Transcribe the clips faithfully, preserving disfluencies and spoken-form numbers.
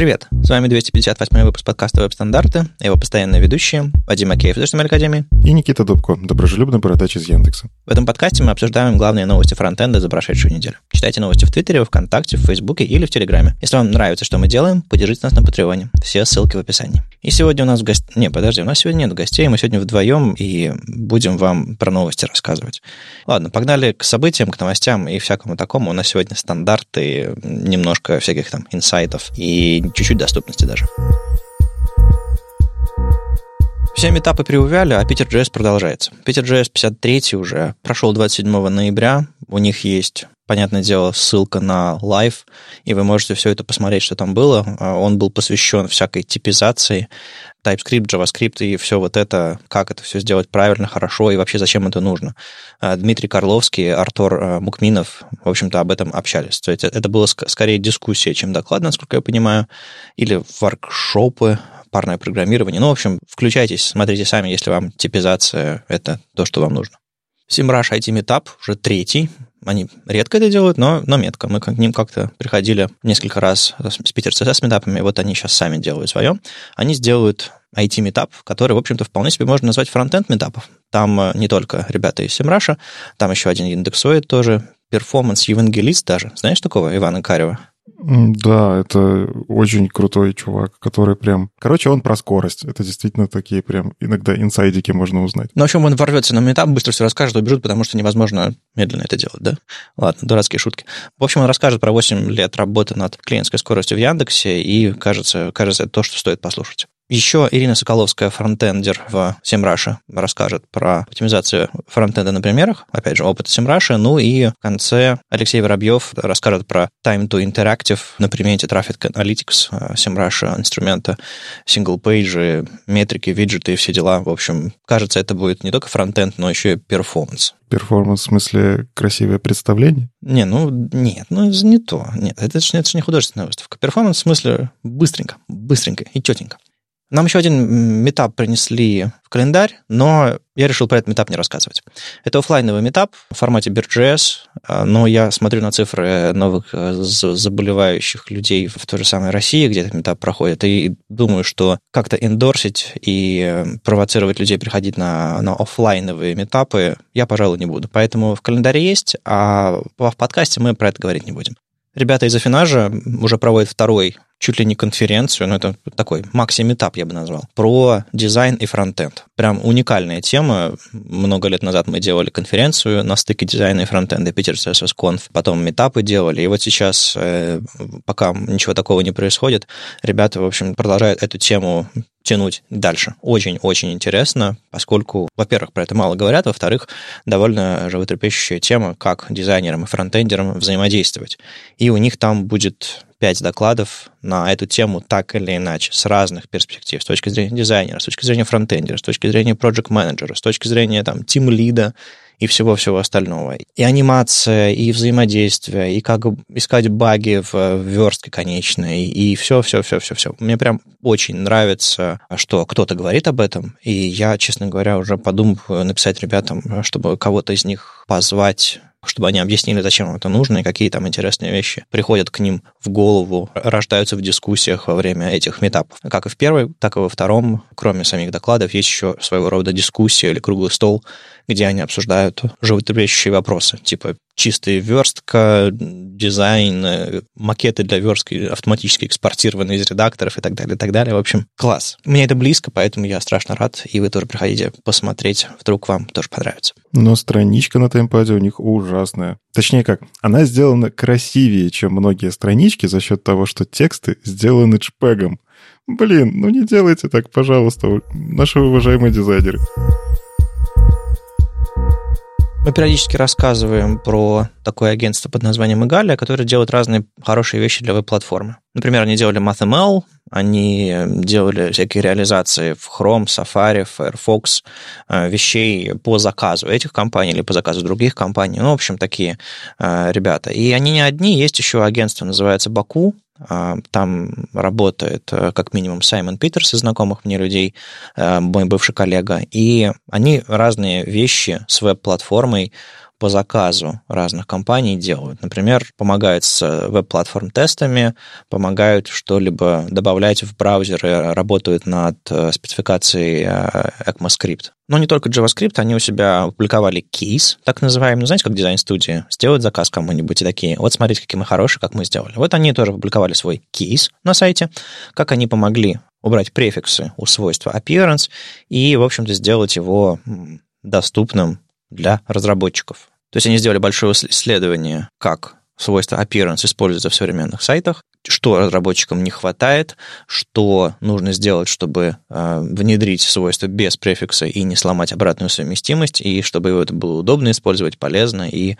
Привет, с вами двести пятьдесят восьмой выпуск подкаста «Веб-стандарты», его постоянные ведущие Вадим Акеев из эйч эм эль Академии и Никита Дубко, доброжелюбный бородач из Яндекса. В этом подкасте мы обсуждаем главные новости фронтенда за прошедшую неделю. Читайте новости в Твиттере, ВКонтакте, в Фейсбуке или в Телеграме. Если вам нравится, что мы делаем, поддержите нас на Патреоне. Все ссылки в описании. И сегодня у нас гости... Не, подожди, у нас сегодня нет гостей, мы сегодня вдвоем и будем вам про новости рассказывать. Ладно, погнали к событиям, к новостям и всякому такому. У нас сегодня стандарты, немножко всяких там инсайтов и чуть-чуть доступности даже. Все митапы переувяли, а питер точка джей эс продолжается. питер точка джей эс пятьдесят третий уже прошел двадцать седьмого ноября. У них есть, понятное дело, ссылка на лайв, и вы можете все это посмотреть, что там было. Он был посвящен всякой типизации, TypeScript, JavaScript и все вот это, как это все сделать правильно, хорошо и вообще зачем это нужно. Дмитрий Карловский, Артур Мукминов, в общем-то, об этом общались. То есть это было скорее дискуссия, чем доклад, насколько я понимаю, или воркшопы, парное программирование. Ну, в общем, включайтесь, смотрите сами, если вам типизация – это то, что вам нужно. SEMrush ай ти Meetup уже третий. Они редко это делают, но, но метко. Мы к ним как-то приходили несколько раз с Питер си эс эс метапами, вот они сейчас сами делают свое. Они сделают ай ти-метап, который, в общем-то, вполне себе можно назвать фронтенд-метапом. Там не только ребята из SEMrush, там еще один индексоид тоже, перформанс-евангелист даже. Знаешь такого Ивана Карева? Да, это очень крутой чувак, который прям... Короче, он про скорость. Это действительно такие прям иногда инсайдики можно узнать. Ну, в общем, он ворвется на метап, быстро все расскажет, убежит, потому что невозможно медленно это делать, да? Ладно, дурацкие шутки. В общем, он расскажет про восемь лет работы над клиентской скоростью в Яндексе, и, кажется, кажется, это то, что стоит послушать. Еще Ирина Соколовская, фронтендер в SEMrush, расскажет про оптимизацию фронтенда на примерах, опять же, опыт SEMrush. Ну и в конце Алексей Воробьев расскажет про Time to Interactive на примере Traffic Analytics, SEMrush, инструмента, сингл-пейджи, метрики, виджеты и все дела. В общем, кажется, это будет не только фронтенд, но еще и перформанс. Перформанс в смысле красивое представление? Не, ну нет, ну это не то. Нет, это же, это же не художественная выставка. Перформанс в смысле быстренько, быстренько и четенько. Нам еще один митап принесли в календарь, но я решил про этот митап не рассказывать. Это офлайновый митап в формате бирджес, но я смотрю на цифры новых заболевающих людей в той же самой России, где этот митап проходит, и думаю, что как-то эндорсить и провоцировать людей приходить на, на офлайновые митапы я, пожалуй, не буду. Поэтому в календаре есть, а в подкасте мы про это говорить не будем. Ребята из Афинажа уже проводят второй, чуть ли не конференцию, но это такой максимитап, я бы назвал, про дизайн и фронтенд. Прям уникальная тема. Много лет назад мы делали конференцию на стыке дизайна и фронтенда, Питер си эс эс Conf, потом митапы делали, и вот сейчас, пока ничего такого не происходит, ребята, в общем, продолжают эту тему тянуть дальше. Очень-очень интересно, поскольку, во-первых, про это мало говорят, во-вторых, довольно животрепещущая тема, как дизайнерам и фронтендерам взаимодействовать. И у них там будет пять докладов на эту тему так или иначе, с разных перспектив, с точки зрения дизайнера, с точки зрения фронтендера, с точки зрения проджект-менеджера, с точки зрения там тим-лида и всего-всего остального. И анимация, и взаимодействие, и как искать баги в верстке конечной, и все-все-все-все-все. Мне прям очень нравится, что кто-то говорит об этом, и я, честно говоря, уже подумываю написать ребятам, чтобы кого-то из них позвать, чтобы они объяснили, зачем им это нужно, и какие там интересные вещи приходят к ним в голову, рождаются в дискуссиях во время этих митапов. Как и в первой, так и во втором, кроме самих докладов, есть еще своего рода дискуссия или круглый стол, где они обсуждают животрепещущие вопросы, типа чистая верстка, дизайн, макеты для верстки, автоматически экспортированные из редакторов и так далее, и так далее. В общем, класс. Мне это близко, поэтому я страшно рад, и вы тоже приходите посмотреть, вдруг вам тоже понравится. Но страничка на Темпаде у них ужасная. Точнее как, она сделана красивее, чем многие странички за счет того, что тексты сделаны джпегом. Блин, ну не делайте так, пожалуйста, наши уважаемые дизайнеры. Мы периодически рассказываем про такое агентство под названием Игалия, которое делает разные хорошие вещи для веб-платформы. Например, они делали MathML, они делали всякие реализации в Chrome, Safari, Firefox, вещей по заказу этих компаний или по заказу других компаний. Ну, в общем, такие ребята. И они не одни, есть еще агентство, называется Bocoup. Там работает как минимум Саймон Питерс из знакомых мне людей, мой бывший коллега, и они разные вещи с веб-платформой по заказу разных компаний делают. Например, помогают с веб-платформ-тестами, помогают что-либо добавлять в браузеры, работают над спецификацией ECMAScript. Но не только JavaScript, они у себя опубликовали кейс, так называемый, ну, знаете, как дизайн-студии, сделают заказ кому-нибудь и такие, вот смотрите, какие мы хорошие, как мы сделали. Вот они тоже опубликовали свой кейс на сайте, как они помогли убрать префиксы у свойства appearance и, в общем-то, сделать его доступным для разработчиков. То есть они сделали большое исследование, как свойство appearance используется в современных сайтах, что разработчикам не хватает, что нужно сделать, чтобы э, внедрить свойство без префикса и не сломать обратную совместимость, и чтобы это было удобно использовать, полезно, и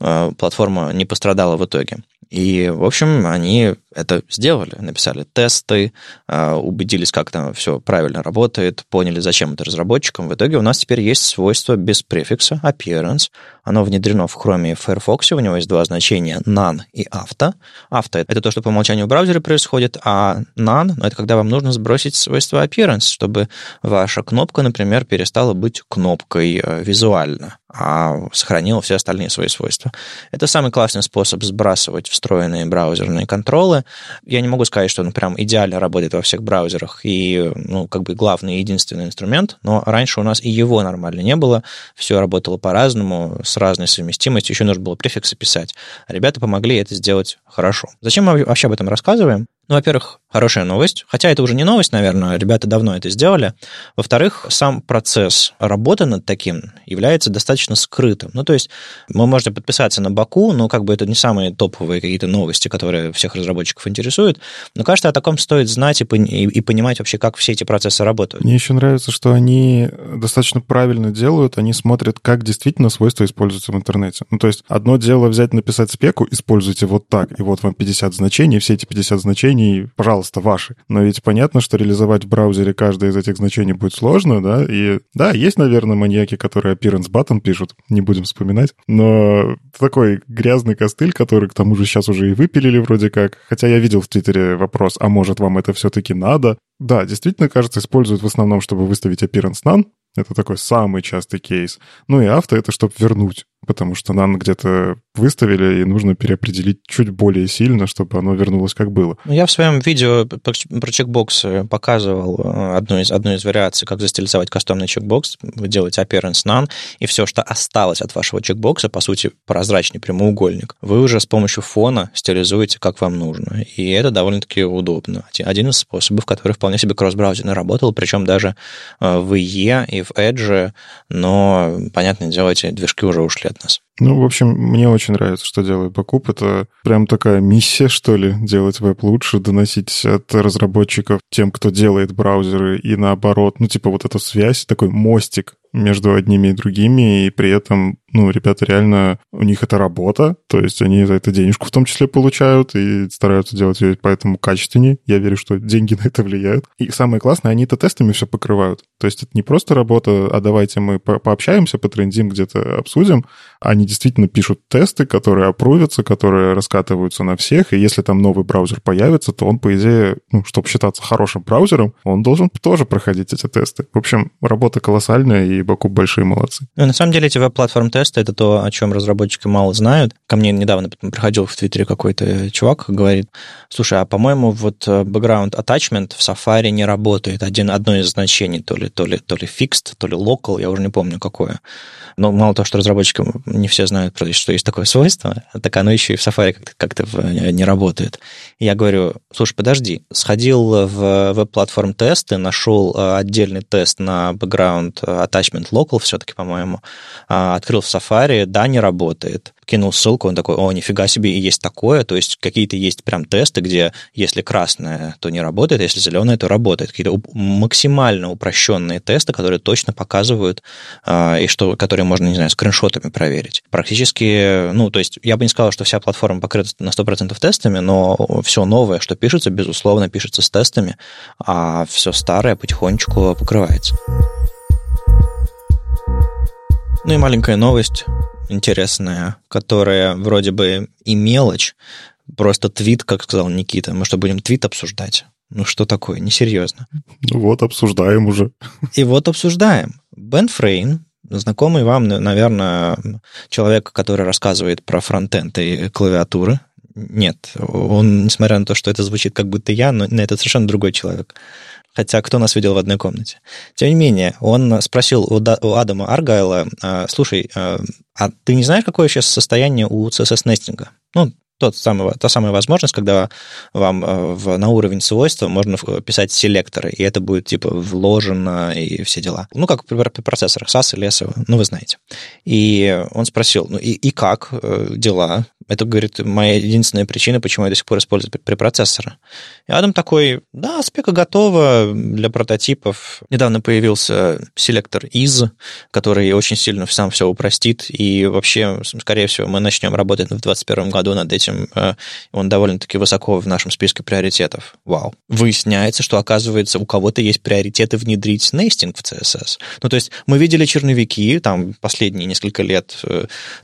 э, платформа не пострадала в итоге. И, в общем, они это сделали, написали тесты, убедились, как там все правильно работает, поняли, зачем это разработчикам. В итоге у нас теперь есть свойство без префикса, appearance. Оно внедрено в Chrome и в Firefox, у него есть два значения, none и auto. Auto — это то, что по умолчанию в браузере происходит, а none — это когда вам нужно сбросить свойство appearance, чтобы ваша кнопка, например, перестала быть кнопкой визуально, а сохранила все остальные свои свойства. Это самый классный способ сбрасывать встроенные браузерные контролы. Я не могу сказать, что он прям идеально работает во всех браузерах и, ну, как бы главный и единственный инструмент, но раньше у нас и его нормально не было, все работало по-разному, с разной совместимостью, еще нужно было префиксы писать. Ребята помогли это сделать хорошо. Зачем мы вообще об этом рассказываем? Ну, во-первых, хорошая новость, хотя это уже не новость, наверное, ребята давно это сделали. Во-вторых, сам процесс работы над таким является достаточно скрытым. Ну, то есть вы можете подписаться на Bocoup, но как бы это не самые топовые какие-то новости, которые всех разработчиков интересуют, но, кажется, о таком стоит знать и, пон- и понимать вообще, как все эти процессы работают. Мне еще нравится, что они достаточно правильно делают, они смотрят, как действительно свойства используются в интернете. Ну, то есть одно дело взять, написать спеку, используйте вот так, и вот вам пятьдесят значений, все эти пятьдесят значений, пожалуйста, ваши. Но ведь понятно, что реализовать в браузере каждое из этих значений будет сложно, да, и да, есть, наверное, маньяки, которые appearance button пишут, не будем вспоминать, но такой грязный костыль, который, к тому же, сейчас уже и выпилили вроде как, хотя я видел в Твиттере вопрос, а может, вам это все-таки надо? Да, действительно, кажется, используют в основном, чтобы выставить appearance none, это такой самый частый кейс. Ну и авто — это чтобы вернуть, потому что нам где-то выставили, и нужно переопределить чуть более сильно, чтобы оно вернулось как было. Я в своем видео про чекбоксы показывал одну из, одну из вариаций, как застилизовать кастомный чекбокс. Вы делаете appearance none, и все, что осталось от вашего чекбокса, по сути, прозрачный прямоугольник, вы уже с помощью фона стилизуете, как вам нужно. И это довольно-таки удобно. Один из способов, который вполне себе кросс-браузерно работал, причем даже в и и и в Edge, но, понятное дело, эти движки уже ушли от нас. Ну, в общем, мне очень нравится, что делает Bocoup. Это прям такая миссия, что ли, делать веб лучше, доносить от разработчиков тем, кто делает браузеры, и наоборот. Ну, типа вот эта связь, такой мостик между одними и другими, и при этом, ну, ребята реально, у них это работа, то есть они за это денежку в том числе получают и стараются делать ее поэтому качественнее. Я верю, что деньги на это влияют. И самое классное, они это тестами все покрывают. То есть это не просто работа, а давайте мы по- пообщаемся, потрендим, где-то обсудим. Они действительно пишут тесты, которые апрувятся, которые раскатываются на всех, и если там новый браузер появится, то он, по идее, ну, чтобы считаться хорошим браузером, он должен тоже проходить эти тесты. В общем, работа колоссальная, и Bocoup большие молодцы. Ну, на самом деле эти веб-платформ-тесты — это то, о чем разработчики мало знают. Ко мне недавно приходил в Твиттере какой-то чувак, говорит, слушай, а, по-моему, вот background attachment в Safari не работает. Один, одно из значений, то ли, то ли, то ли fixed, то ли local, я уже не помню, какое. Но мало того, что разработчики не все знают, что есть такое свойство, так оно еще и в Safari как-то не работает. И я говорю, слушай, подожди, сходил в веб-платформ-тесты, нашел отдельный тест на background attachment local все-таки, по-моему, открыл в Safari, да, не работает. Кинул ссылку, он такой, о, нифига себе, и есть такое, то есть какие-то есть прям тесты, где если красное, то не работает, если зеленое, то работает. Какие-то уп- максимально упрощенные тесты, которые точно показывают, э, и что, которые можно, не знаю, скриншотами проверить. Практически, ну, то есть я бы не сказал, что вся платформа покрыта на сто процентов тестами, но все новое, что пишется, безусловно, пишется с тестами, а все старое потихонечку покрывается. Ну и маленькая новость интересная, которая вроде бы и мелочь, просто твит, как сказал Никита. Мы что, будем твит обсуждать? Ну что такое, несерьезно. Ну вот, обсуждаем уже. И вот обсуждаем. Бен Фрейн Знакомый вам, наверное, человек, который рассказывает про фронтенд и клавиатуры. Нет, он, несмотря на то, что это звучит как будто я, но это совершенно другой человек. Хотя кто нас видел в одной комнате? Тем не менее, он спросил у Адама Аргайла, слушай, а ты не знаешь, какое сейчас состояние у си эс эс-нестинга? Ну, тот самый, та самая возможность, когда вам в, на уровень свойства можно писать селекторы, и это будет типа вложено и все дела. Ну, как при процессорах Sass или эс и о, ну, вы знаете. И он спросил, ну, и, и как дела? Это, говорит, моя единственная причина, почему я до сих пор использую препроцессоры. И Адам такой, да, спека готова для прототипов. Недавно появился селектор из, который очень сильно сам все упростит, и вообще, скорее всего, мы начнем работать в две тысячи двадцать первом году над этим. Он довольно-таки высоко в нашем списке приоритетов. Вау. Выясняется, что, оказывается, у кого-то есть приоритеты внедрить нестинг в си эс эс. Ну, то есть мы видели черновики, там, последние несколько лет,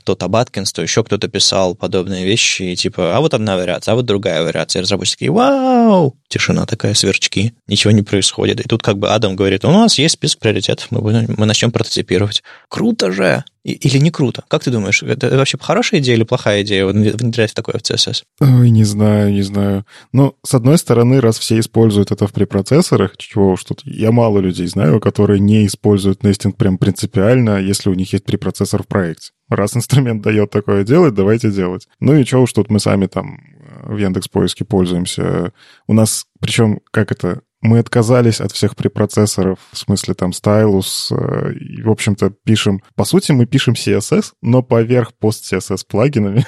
то Таб Аткинс, то еще кто-то писал под подобные вещи, и типа, а вот одна вариация, а вот другая вариация. И разработчики, вау, тишина такая, сверчки, ничего не происходит. И тут как бы Адам говорит, у нас есть список приоритетов, мы, будем, мы начнем прототипировать. Круто же! И, или не круто? Как ты думаешь, это вообще хорошая идея или плохая идея внедрять такое в си эс эс? Ой, не знаю, не знаю. Но, с одной стороны, раз все используют это в препроцессорах, чего уж тут, я мало людей знаю, которые не используют нестинг прям принципиально, если у них есть препроцессор в проекте. Раз инструмент дает такое делать, давайте делать. Ну и чего уж тут мы сами там в Яндекс.Поиске пользуемся. У нас, причем, как это, мы отказались от всех препроцессоров, в смысле там стайлус, и, в общем-то, пишем... По сути, мы пишем си эс эс, но поверх пост-си эс эс плагинами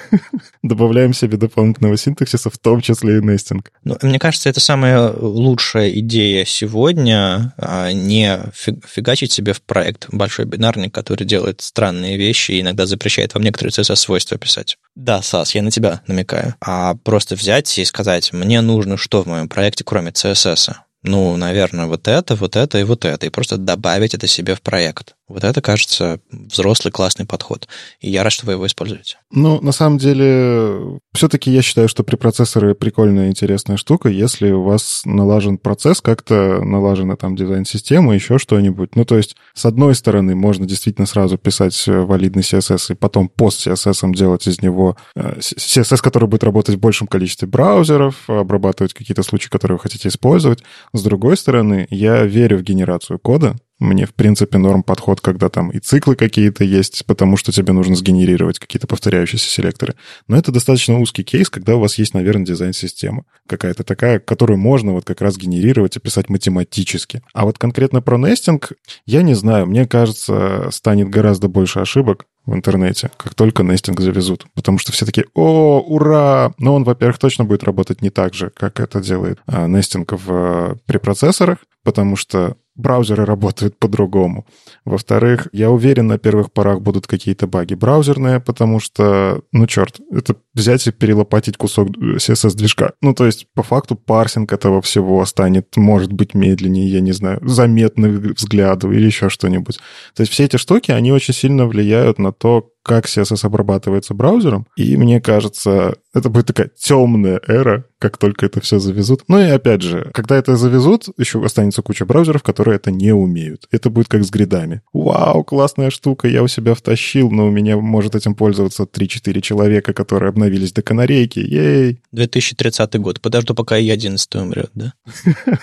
добавляем себе дополнительного синтаксиса, в том числе и нестинг. Ну, мне кажется, это самая лучшая идея сегодня, не фигачить себе в проект большой бинарник, который делает странные вещи и иногда запрещает вам некоторые си эс эс-свойства писать. Да, Сас, я на тебя намекаю. А просто взять и сказать, мне нужно что в моем проекте, кроме си эс эс? Ну, наверное, вот это, вот это и вот это. И просто добавить это себе в проект. Вот это, кажется, взрослый классный подход. И я рад, что вы его используете. Ну, на самом деле, все-таки я считаю, что препроцессоры прикольная, интересная штука, если у вас налажен процесс, как-то налажена там дизайн-система, еще что-нибудь. Ну, то есть, с одной стороны, можно действительно сразу писать валидный си эс эс и потом пост-си эс эс делать из него си эс эс, который будет работать в большем количестве браузеров, обрабатывать какие-то случаи, которые вы хотите использовать. С другой стороны, я верю в генерацию кода. Мне, в принципе, норм подход, когда там и циклы какие-то есть, потому что тебе нужно сгенерировать какие-то повторяющиеся селекторы. Но это достаточно узкий кейс, когда у вас есть, наверное, дизайн-система какая-то такая, которую можно вот как раз генерировать и писать математически. А вот конкретно про нестинг, я не знаю, мне кажется, станет гораздо больше ошибок в интернете, как только нестинг завезут. Потому что все такие, о, ура! Но он, во-первых, точно будет работать не так же, как это делает нестинг в препроцессорах, потому что браузеры работают по-другому. Во-вторых, я уверен, на первых порах будут какие-то баги браузерные, потому что, ну, черт, это взять и перелопатить кусок си эс эс-движка. Ну, то есть, по факту, парсинг этого всего станет, может быть, медленнее, я не знаю, заметных взглядов или еще что-нибудь. То есть, все эти штуки, они очень сильно влияют на то, как си эс эс обрабатывается браузером, и, мне кажется, это будет такая темная эра, как только это все завезут. Ну и опять же, когда это завезут, еще останется куча браузеров, которые это не умеют. Это будет как с гридами. Вау, классная штука, я у себя втащил, но у меня может этим пользоваться три-четыре человека, которые обновились до канарейки, ей. две тысячи тридцатый год, подожду, пока и одиннадцать умрет, да?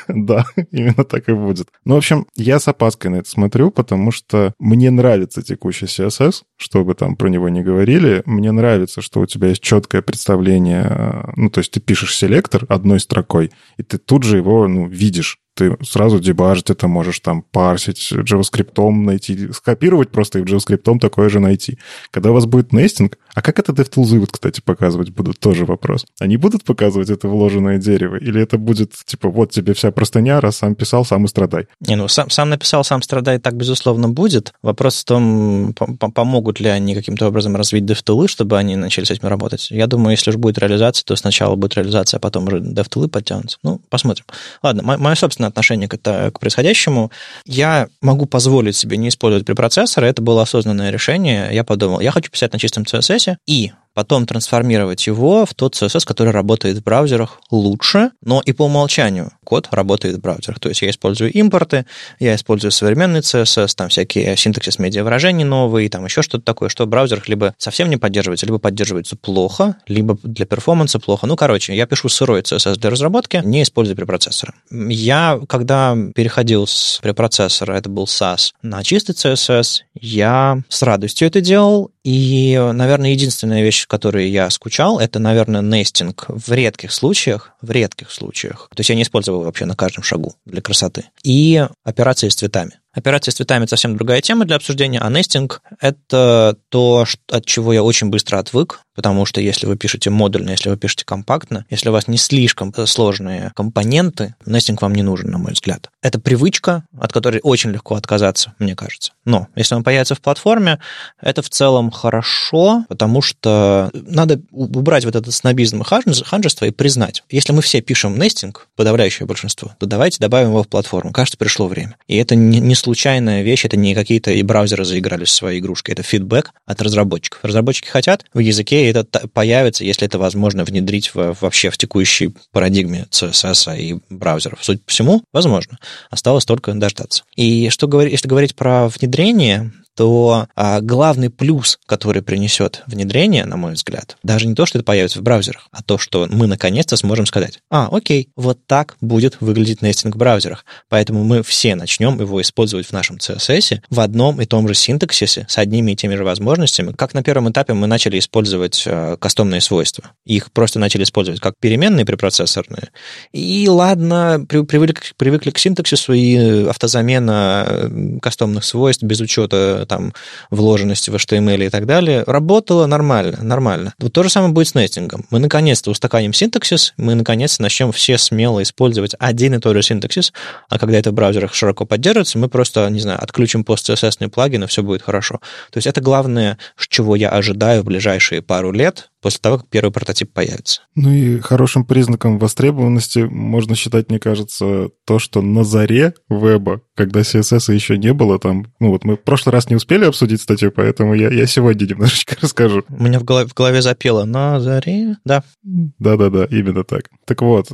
Да, именно так и будет. Ну, в общем, я с опаской на это смотрю, потому что мне нравится текущий си эс эс, чтобы там про него не говорили. Мне нравится, что у тебя есть четкое представление. Ну, то есть ты пишешь селектор одной строкой, и ты тут же его, ну, видишь. Ты сразу дебажить это можешь, там, парсить, JavaScript-ом найти, скопировать просто и в JavaScript-ом такое же найти. Когда у вас будет нестинг, а как это DevTools, вот, кстати, показывать будут, тоже вопрос. Они будут показывать это вложенное дерево? Или это будет, типа, вот тебе вся простыня, раз сам писал, сам и страдай? Не, ну, сам, сам написал, сам страдай, так, безусловно, будет. Вопрос в том, помогут ли они каким-то образом развить DevTools, чтобы они начали с этим работать. Я думаю, если уж будет реализация, то сначала будет реализация, а потом уже DevTools подтянутся. Ну, посмотрим. Ладно, мое собственное отношение к, это, к происходящему. Я могу позволить себе не использовать препроцессоры. Это было осознанное решение. Я подумал, я хочу писать на чистом си эс эс, и потом трансформировать его в тот си эс эс, который работает в браузерах лучше, но и по умолчанию код работает в браузерах. То есть я использую импорты, я использую современный си эс эс, там всякие синтаксис медиавыражений новые, там еще что-то такое, что в браузерах либо совсем не поддерживается, либо поддерживается плохо, либо для перформанса плохо. Ну, короче, я пишу сырой си эс эс для разработки, не используя препроцессоры. Я, когда переходил с препроцессора, это был Sass, на чистый си эс эс, я с радостью это делал, и, наверное, единственная вещь, которой я скучал, это, наверное, нестинг в редких случаях, в редких случаях. То есть я не использовал его вообще на каждом шагу для красоты. И операции с цветами. Операции с цветами – это совсем другая тема для обсуждения, а нестинг – это то, от чего я очень быстро отвык, потому что если вы пишете модульно, если вы пишете компактно, если у вас не слишком сложные компоненты, нестинг вам не нужен, на мой взгляд. Это привычка, от которой очень легко отказаться, мне кажется. Но если он появится в платформе, это в целом хорошо, потому что надо убрать вот этот снобизм и ханжество и признать. Если мы все пишем нестинг, подавляющее большинство, то давайте добавим его в платформу. Кажется, пришло время. И это не случайная вещь, это не какие-то и браузеры заиграли в свои игрушки, это фидбэк от разработчиков. Разработчики хотят, в языке это появится, если это возможно внедрить в, вообще в текущей парадигме си эс эс и браузеров. Судя по всему, возможно. Осталось только дождаться. И что говорить, если говорить про внедрение, то а, главный плюс, который принесет внедрение, на мой взгляд, даже не то, что это появится в браузерах, а то, что мы наконец-то сможем сказать, а, окей, вот так будет выглядеть нестинг в браузерах. Поэтому мы все начнем его использовать в нашем си эс эс в одном и том же синтаксисе, с одними и теми же возможностями. Как на первом этапе мы начали использовать а, кастомные свойства. Их просто начали использовать как переменные препроцессорные. И ладно, при, привык, привыкли к синтаксису, и автозамена кастомных свойств без учета там, вложенности в эйч ти эм эль и так далее, работало нормально, нормально. Вот то же самое будет с нестингом. Мы наконец-то устаканим синтаксис, мы наконец-то начнем все смело использовать один и тот же синтаксис, а когда это в браузерах широко поддерживается, мы просто, не знаю, отключим пост-си эс эс-ные плагины, все будет хорошо. То есть это главное, чего я ожидаю в ближайшие пару лет, после того, как первый прототип появится. Ну и хорошим признаком востребованности можно считать, мне кажется, то, что на заре веба, когда си эс эс еще не было, там, ну вот мы в прошлый раз не успели обсудить статью, поэтому я, я сегодня немножечко расскажу. У меня в голове, в голове запело «на заре», да. Да-да-да, именно так. Так вот,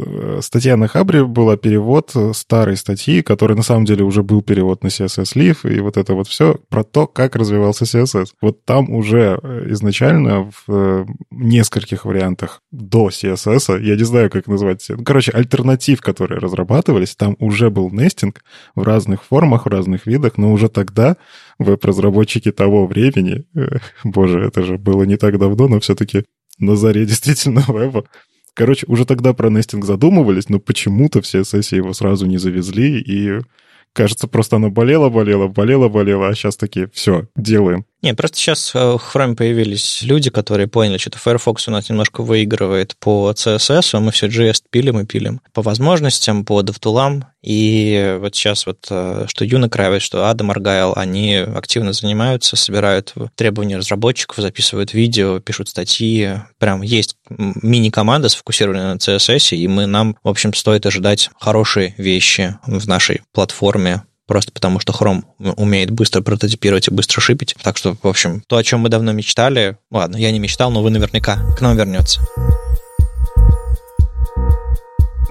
статья на Хабре была перевод старой статьи, который на самом деле уже был перевод на си эс эс-лив, и вот это вот все про то, как развивался си эс эс. Вот там уже изначально в нескольких вариантах до си эс эс, я не знаю, как назвать, ну, короче, альтернатив, которые разрабатывались, там уже был нестинг в разных формах, в разных видах, но уже тогда веб-разработчики того времени, э, боже, это же было не так давно, но все-таки на заре действительно веба. Короче, уже тогда про нестинг задумывались, но почему-то в си эс эс его сразу не завезли, и, кажется, просто оно болело-болело, болело-болело, а сейчас такие, все, делаем. Не, просто сейчас в Chrome появились люди, которые поняли, что Firefox у нас немножко выигрывает по си эс эс, а мы все джей эс пилим и пилим. По возможностям, по DevTools. И вот сейчас вот, что Юна Кравец, что Адам Аргайл, они активно занимаются, собирают требования разработчиков, записывают видео, пишут статьи. Прям есть мини-команда, сфокусированная на си эс эс, и мы, нам, в общем, стоит ожидать хорошие вещи в нашей платформе, просто потому что Chrome умеет быстро прототипировать и быстро шипить. Так что, в общем, то, о чем мы давно мечтали... Ладно, я не мечтал, но вы наверняка к нам вернется.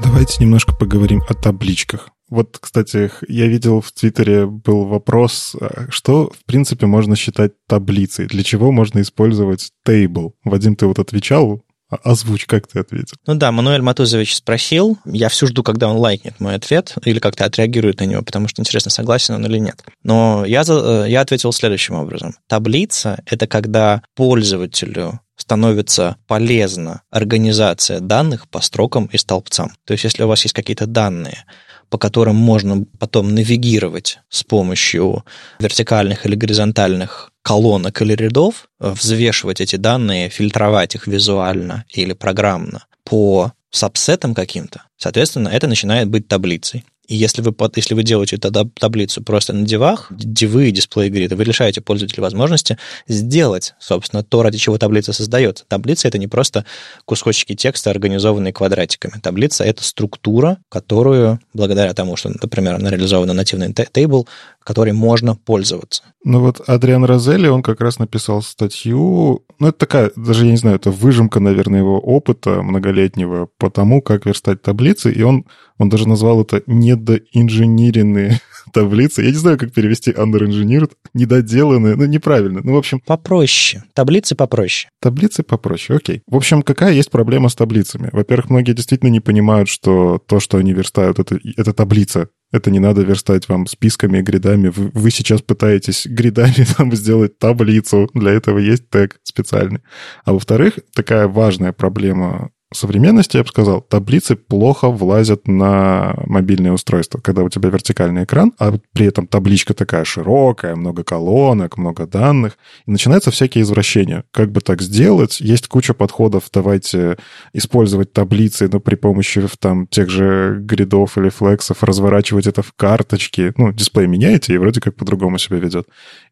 Давайте немножко поговорим о табличках. Вот, кстати, я видел в Твиттере был вопрос, что, в принципе, можно считать таблицей? Для чего можно использовать table? Вадим, ты вот отвечал... Озвучь, как ты ответил. Ну да, Мануэль Матузович спросил. Я все жду, когда он лайкнет мой ответ или как-то отреагирует на него, потому что интересно, согласен он или нет. Но я, я ответил следующим образом. Таблица — это когда пользователю становится полезна организация данных по строкам и столбцам. То есть если у вас есть какие-то данные, по которым можно потом навигировать с помощью вертикальных или горизонтальных колонок или рядов, взвешивать эти данные, фильтровать их визуально или программно по сабсетам каким-то, соответственно, это начинает быть таблицей. И если вы, если вы делаете эту таблицу просто на дивах, дивы и дисплей-гриды, вы лишаете пользователя возможности сделать, собственно, то, ради чего таблица создается. Таблица — это не просто кусочки текста, организованные квадратиками. Таблица — это структура, которую, благодаря тому, что, например, она реализована нативный тейбл, которой можно пользоваться. Ну вот Адриан Розелли, он как раз написал статью, ну это такая, даже я не знаю, это выжимка, наверное, его опыта многолетнего по тому, как верстать таблицы, и он, он даже назвал это недоинженеренные таблицы. Я не знаю, как перевести underengineered, недоделанные, ну неправильно. Ну в общем... Попроще. Таблицы попроще. Таблицы попроще, окей. В общем, какая есть проблема с таблицами? Во-первых, многие действительно не понимают, что то, что они верстают, это, это таблица. Это не надо верстать вам списками, гридами. Вы, вы сейчас пытаетесь гридами там сделать таблицу. Для этого есть тег специальный. А во-вторых, такая важная проблема современности, я бы сказал, таблицы плохо влазят на мобильное устройство. Когда у тебя вертикальный экран, а при этом табличка такая широкая, много колонок, много данных, и начинаются всякие извращения. Как бы так сделать? Есть куча подходов. Давайте использовать таблицы, но при помощи там тех же гридов или флексов разворачивать это в карточки. Ну, дисплей меняете, и вроде как по-другому себя ведет.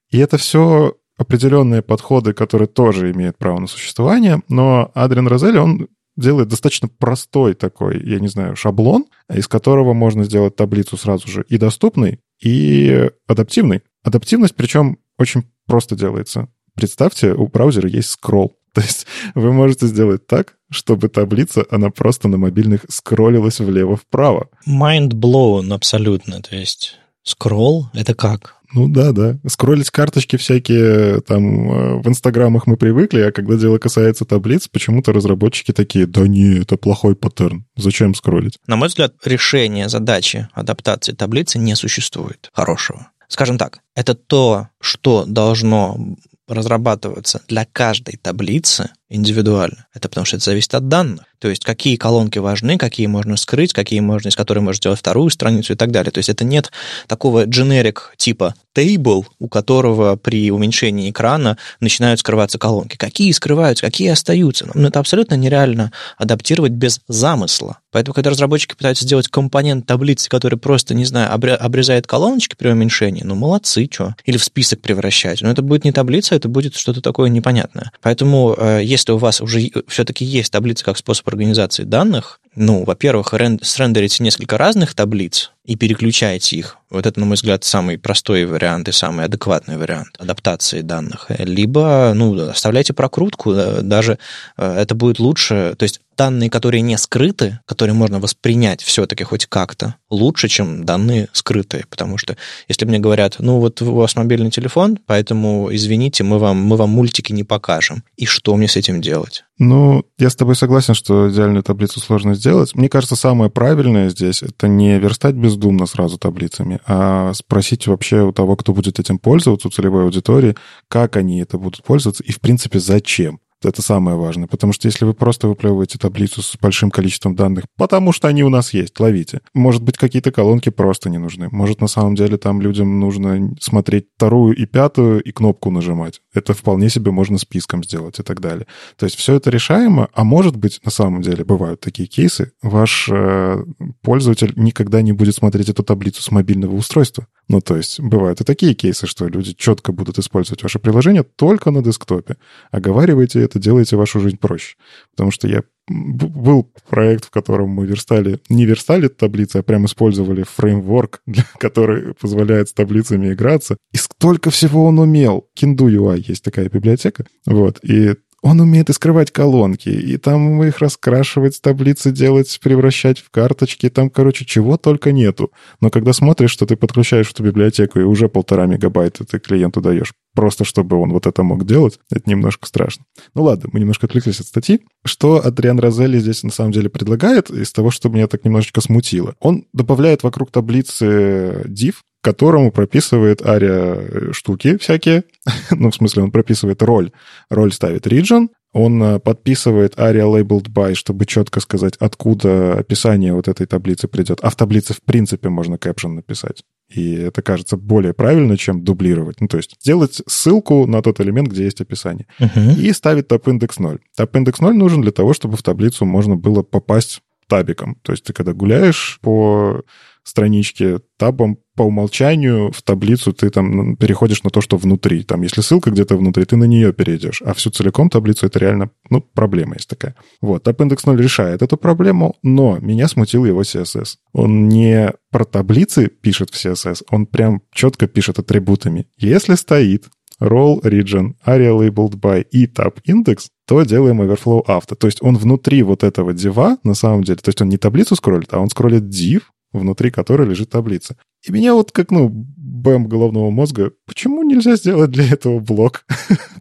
И это все определенные подходы, которые тоже имеют право на существование, но Адриан Розелли, он делает достаточно простой такой, я не знаю, шаблон, из которого можно сделать таблицу сразу же и доступной, и адаптивной. Адаптивность, причем, очень просто делается. Представьте, у браузера есть скролл. То есть вы можете сделать так, чтобы таблица, она просто на мобильных скроллилась влево-вправо. Mind blown абсолютно. То есть скролл — это как? Ну да, да. Скроллить карточки всякие там в инстаграмах мы привыкли, а когда дело касается таблиц, почему-то разработчики такие: да не, это плохой паттерн, зачем скроллить? На мой взгляд, решение задачи адаптации таблицы не существует хорошего. Скажем так, это то, что должно разрабатываться для каждой таблицы индивидуально. Это потому что это зависит от данных. То есть какие колонки важны, какие можно скрыть, какие можно, из которых можно сделать вторую страницу и так далее. То есть это нет такого generic типа table, у которого при уменьшении экрана начинают скрываться колонки. Какие скрываются, какие остаются. Но это абсолютно нереально адаптировать без замысла. Поэтому, когда разработчики пытаются сделать компонент таблицы, который просто, не знаю, обрезает колоночки при уменьшении, ну молодцы, что. Или в список превращать. Но это будет не таблица, это будет что-то такое непонятное. Поэтому, если Если у вас уже все-таки есть таблица как способ организации данных, ну, во-первых, срендерите несколько разных таблиц и переключаете их. Вот это, на мой взгляд, самый простой вариант и самый адекватный вариант адаптации данных. Либо, ну, оставляйте прокрутку, даже это будет лучше. То есть данные, которые не скрыты, которые можно воспринять все-таки хоть как-то, лучше, чем данные скрытые. Потому что если мне говорят: ну, вот у вас мобильный телефон, поэтому, извините, мы вам, мы вам мультики не покажем. И что мне с этим делать? Ну, я с тобой согласен, что идеальную таблицу сложно сделать. Мне кажется, самое правильное здесь — это не верстать бездумно сразу таблицами, а спросить вообще у того, кто будет этим пользоваться, у целевой аудитории, как они это будут пользоваться и, в принципе, зачем. Это самое важное, потому что если вы просто выплевываете таблицу с большим количеством данных, потому что они у нас есть, ловите. Может быть, какие-то колонки просто не нужны. Может, на самом деле там людям нужно смотреть вторую и пятую и кнопку нажимать. Это вполне себе можно списком сделать и так далее. То есть все это решаемо, а может быть, на самом деле бывают такие кейсы, ваш э, пользователь никогда не будет смотреть эту таблицу с мобильного устройства. Ну, то есть бывают и такие кейсы, что люди четко будут использовать ваше приложение только на десктопе. Оговаривайте это, делаете вашу жизнь проще. Потому что я... был проект, в котором мы верстали... Не верстали таблицы, а прям использовали фреймворк, для, который позволяет с таблицами играться. И столько всего он умел. Кинду ю ай есть такая библиотека. Вот. И он умеет и скрывать колонки, и там их раскрашивать, таблицы делать, превращать в карточки. Там, короче, чего только нету. Но когда смотришь, что ты подключаешь эту библиотеку, и уже полтора мегабайта ты клиенту даешь, просто чтобы он вот это мог делать, это немножко страшно. Ну ладно, мы немножко отвлеклись от статьи. Что Адриан Розелли здесь на самом деле предлагает, из того, что меня так немножечко смутило? Он добавляет вокруг таблицы div, которому прописывает ария штуки всякие. Ну, в смысле, он прописывает роль. Роль ставит region. Он подписывает aria labeled by, чтобы четко сказать, откуда описание вот этой таблицы придет. А в таблице, в принципе, можно caption написать. И это кажется более правильно, чем дублировать. Ну, то есть делать ссылку на тот элемент, где есть описание. Uh-huh. И ставить tab-index ноль. Tab-index ноль нужен для того, чтобы в таблицу можно было попасть табиком. То есть ты когда гуляешь по странички табом, по умолчанию в таблицу ты там переходишь на то, что внутри. Там, если ссылка где-то внутри, ты на нее перейдешь. А всю целиком таблицу — это реально, ну, проблема есть такая. Вот, Tab Index ноль решает эту проблему, но меня смутил его си эс эс. Он не про таблицы пишет в си эс эс, он прям четко пишет атрибутами. Если стоит Role, Region, Area Labeled By и Tab Index, то делаем Overflow Auto. То есть он внутри вот этого дива, на самом деле, то есть он не таблицу скроллит, а он скроллит div, внутри которой лежит таблица. И меня вот как, ну, бэм головного мозга, почему нельзя сделать для этого блок,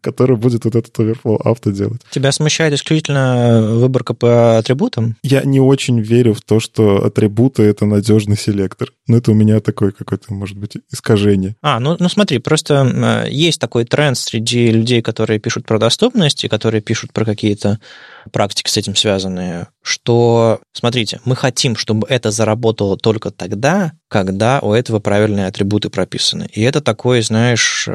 который будет вот этот Overflow авто делать? Тебя смущает исключительно выборка по атрибутам? Я не очень верю в то, что атрибуты — это надежный селектор. Но это у меня такое какое-то, может быть, искажение. А, ну, ну смотри, просто есть такой тренд среди людей, которые пишут про доступность и которые пишут про какие-то практики с этим связанные, что, смотрите, мы хотим, чтобы это заработало только тогда, когда у этого правильные атрибуты прописаны. И это такой, знаешь,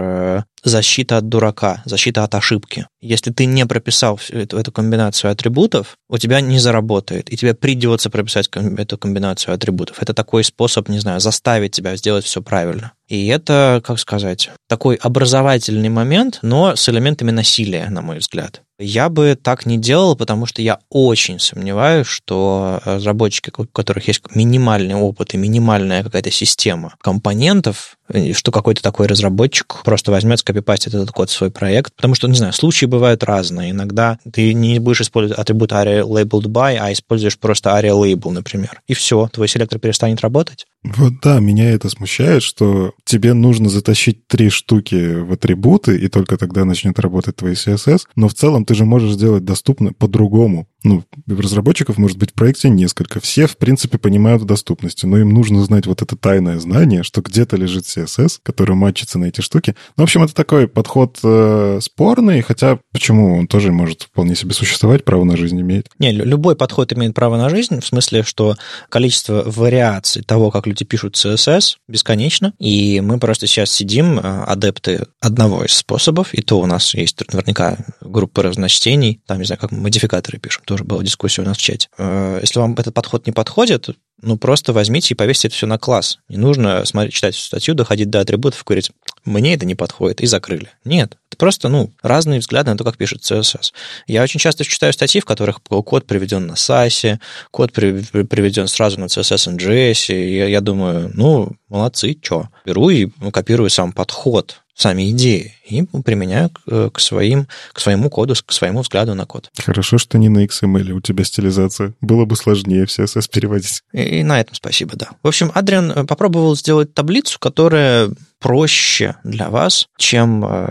защита от дурака, защита от ошибки. Если ты не прописал эту, эту комбинацию атрибутов, у тебя не заработает, и тебе придется прописать эту комбинацию атрибутов. Это такой способ, не знаю, заставить тебя сделать все правильно. И это, как сказать, такой образовательный момент, но с элементами насилия, на мой взгляд. Я бы так не делал, потому что я очень сомневаюсь, что разработчики, у которых есть минимальный опыт и минимальная какая-то система компонентов, что какой-то такой разработчик просто возьмет, скопипастит этот код в свой проект. Потому что, не знаю, случаи бывают разные. Иногда ты не будешь использовать атрибут area labeled by, а используешь просто area label, например. И все, твой селектор перестанет работать. Вот да, меня это смущает, что тебе нужно затащить три штуки в атрибуты, и только тогда начнет работать твой си эс эс. Но в целом ты же можешь сделать доступно по-другому. Ну, разработчиков может быть в проекте несколько. Все, в принципе, понимают в доступности, но им нужно знать вот это тайное знание, что где-то лежит си эс эс, который матчится на эти штуки. Ну, в общем, это такой подход э, спорный, хотя почему? Он тоже может вполне себе существовать, право на жизнь имеет. Не, любой подход имеет право на жизнь, в смысле, что количество вариаций того, как люди пишут си эс эс, бесконечно, и мы просто сейчас сидим, адепты одного из способов, и то у нас есть наверняка группы разночтений, там, не знаю, как модификаторы пишем, тоже была дискуссия у нас в чате. Если вам этот подход не подходит, ну, просто возьмите и повесьте это все на класс. Не нужно смотреть, читать статью, доходить до атрибутов и говорить, мне это не подходит, и закрыли. Нет, это просто, ну, разные взгляды на то, как пишет си эс эс. Я очень часто читаю статьи, в которых код приведен на Sass, код приведен сразу на си эс эс и джей эс, и я, я думаю, ну, молодцы, чё. Беру и копирую сам подход, сами идеи, и применяю к своим, к своему коду, к своему взгляду на код. Хорошо, что не на икс эм эль у тебя стилизация. Было бы сложнее в си эс эс переводить. И, и на этом спасибо, да. В общем, Адриан попробовал сделать таблицу, которая проще для вас, чем э,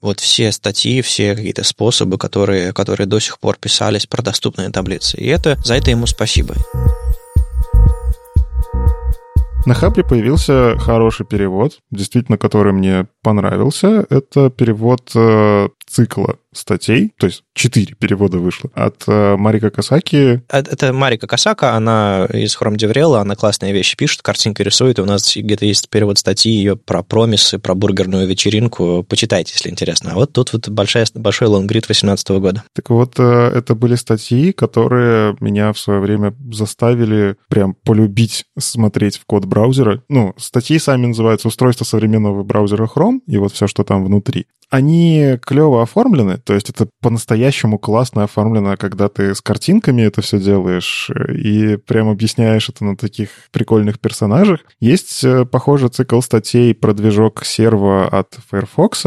вот все статьи, все какие-то способы, которые, которые до сих пор писались про доступные таблицы. И это, за это ему спасибо. На Хабре появился хороший перевод, действительно, который мне понравился. Это перевод э, цикла статей, то есть четыре перевода вышло, от э, Марика Касаки. Это Марика Касака, она из Хромдеврела, она классные вещи пишет, картинки рисует, и у нас где-то есть перевод статьи ее про промисы, про бургерную вечеринку, почитайте, если интересно. А вот тут вот большая, большой лонгрид восемнадцатого года. Так вот, э, это были статьи, которые меня в свое время заставили прям полюбить смотреть в код браузера. Ну, статьи сами называются «Устройство современного браузера Chrome», и вот все, что там внутри. Они клево оформлены, то есть это по-настоящему классно оформлено, когда ты с картинками это все делаешь и прям объясняешь это на таких прикольных персонажах. Есть, похоже, цикл статей про движок серва от Firefox,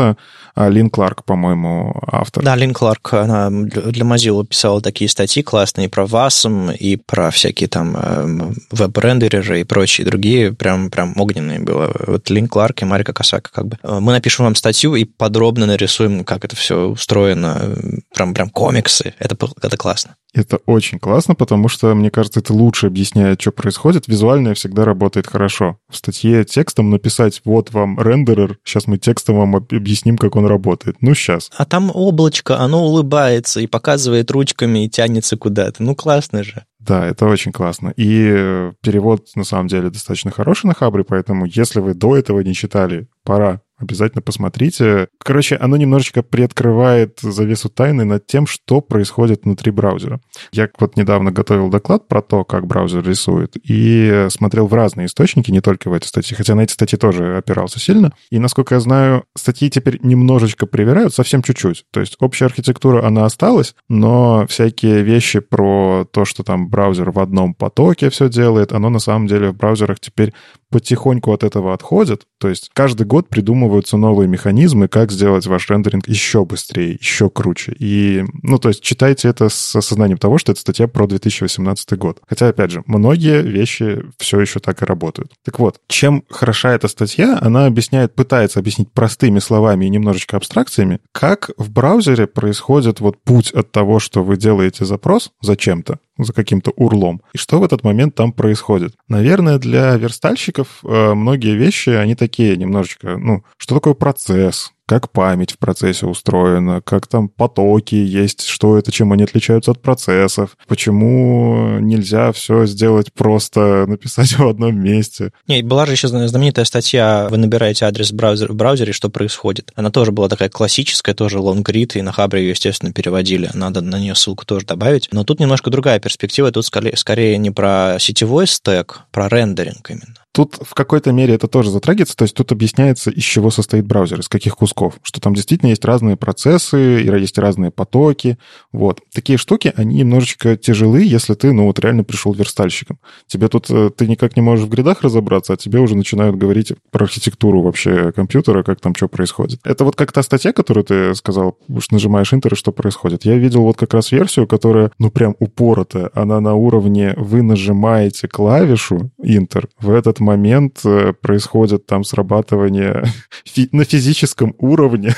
Лин Кларк, по-моему, автор. Да, Лин Кларк, она для Mozilla писала такие статьи классные про васм, и про всякие там веб-рендереры и прочие другие, прям, прям огненные было. Вот Лин Кларк и Марика Касака как бы. Мы напишем вам статью и подробно нарисуем, как это все устроено, прям, прям комиксы. Это, это классно. Это очень классно, потому что, мне кажется, это лучше объясняет, что происходит. Визуальное всегда работает хорошо. В статье текстом написать, вот вам рендерер, сейчас мы текстом вам объясним, как он работает. Ну, сейчас. А там облачко, оно улыбается и показывает ручками и тянется куда-то. Ну, классно же. Да, это очень классно. И перевод, на самом деле, достаточно хороший на Хабре, поэтому, если вы до этого не читали, пора Обязательно посмотрите. Короче, оно немножечко приоткрывает завесу тайны над тем, что происходит внутри браузера. Я вот недавно готовил доклад про то, как браузер рисует, и смотрел в разные источники, не только в эти статьи, хотя на эти статьи тоже опирался сильно. И, насколько я знаю, статьи теперь немножечко привирают, совсем чуть-чуть. То есть общая архитектура, она осталась, но всякие вещи про то, что там браузер в одном потоке все делает, оно на самом деле в браузерах теперь потихоньку от этого отходит. То есть каждый год придумывают новые механизмы, как сделать ваш рендеринг еще быстрее, еще круче. И, ну, то есть читайте это с осознанием того, что это статья про две тысячи восемнадцатый год. Хотя, опять же, многие вещи все еще так и работают. Так вот, чем хороша эта статья, она объясняет, пытается объяснить простыми словами и немножечко абстракциями, как в браузере происходит вот путь от того, что вы делаете запрос зачем-то, за каким-то урлом. И что в этот момент там происходит? Наверное, для верстальщиков э, многие вещи, они такие немножечко, ну, что такое процесс? Как память в процессе устроена, как там потоки есть, что это, чем они отличаются от процессов, почему нельзя все сделать просто, написать в одном месте. Не, была же еще знаменитая статья «Вы набираете адрес браузера в браузере, что происходит». Она тоже была такая классическая, тоже лонгрид, и на Хабре ее, естественно, переводили. Надо на нее ссылку тоже добавить. Но тут немножко другая перспектива, тут скорее, скорее не про сетевой стэк, про рендеринг именно. Тут в какой-то мере это тоже затрагивается, то есть тут объясняется, из чего состоит браузер, из каких кусков, что там действительно есть разные процессы, есть разные потоки, вот. Такие штуки, они немножечко тяжелы, если ты, ну, вот реально пришел верстальщиком. Тебе тут, ты никак не можешь в гридах разобраться, а тебе уже начинают говорить про архитектуру вообще компьютера, как там что происходит. Это вот как та статья, которую ты сказал, уж нажимаешь Enter, и что происходит. Я видел вот как раз версию, которая, ну, прям упоротая, она на уровне вы нажимаете клавишу Enter, в этот момент происходит там срабатывание фи- на физическом уровне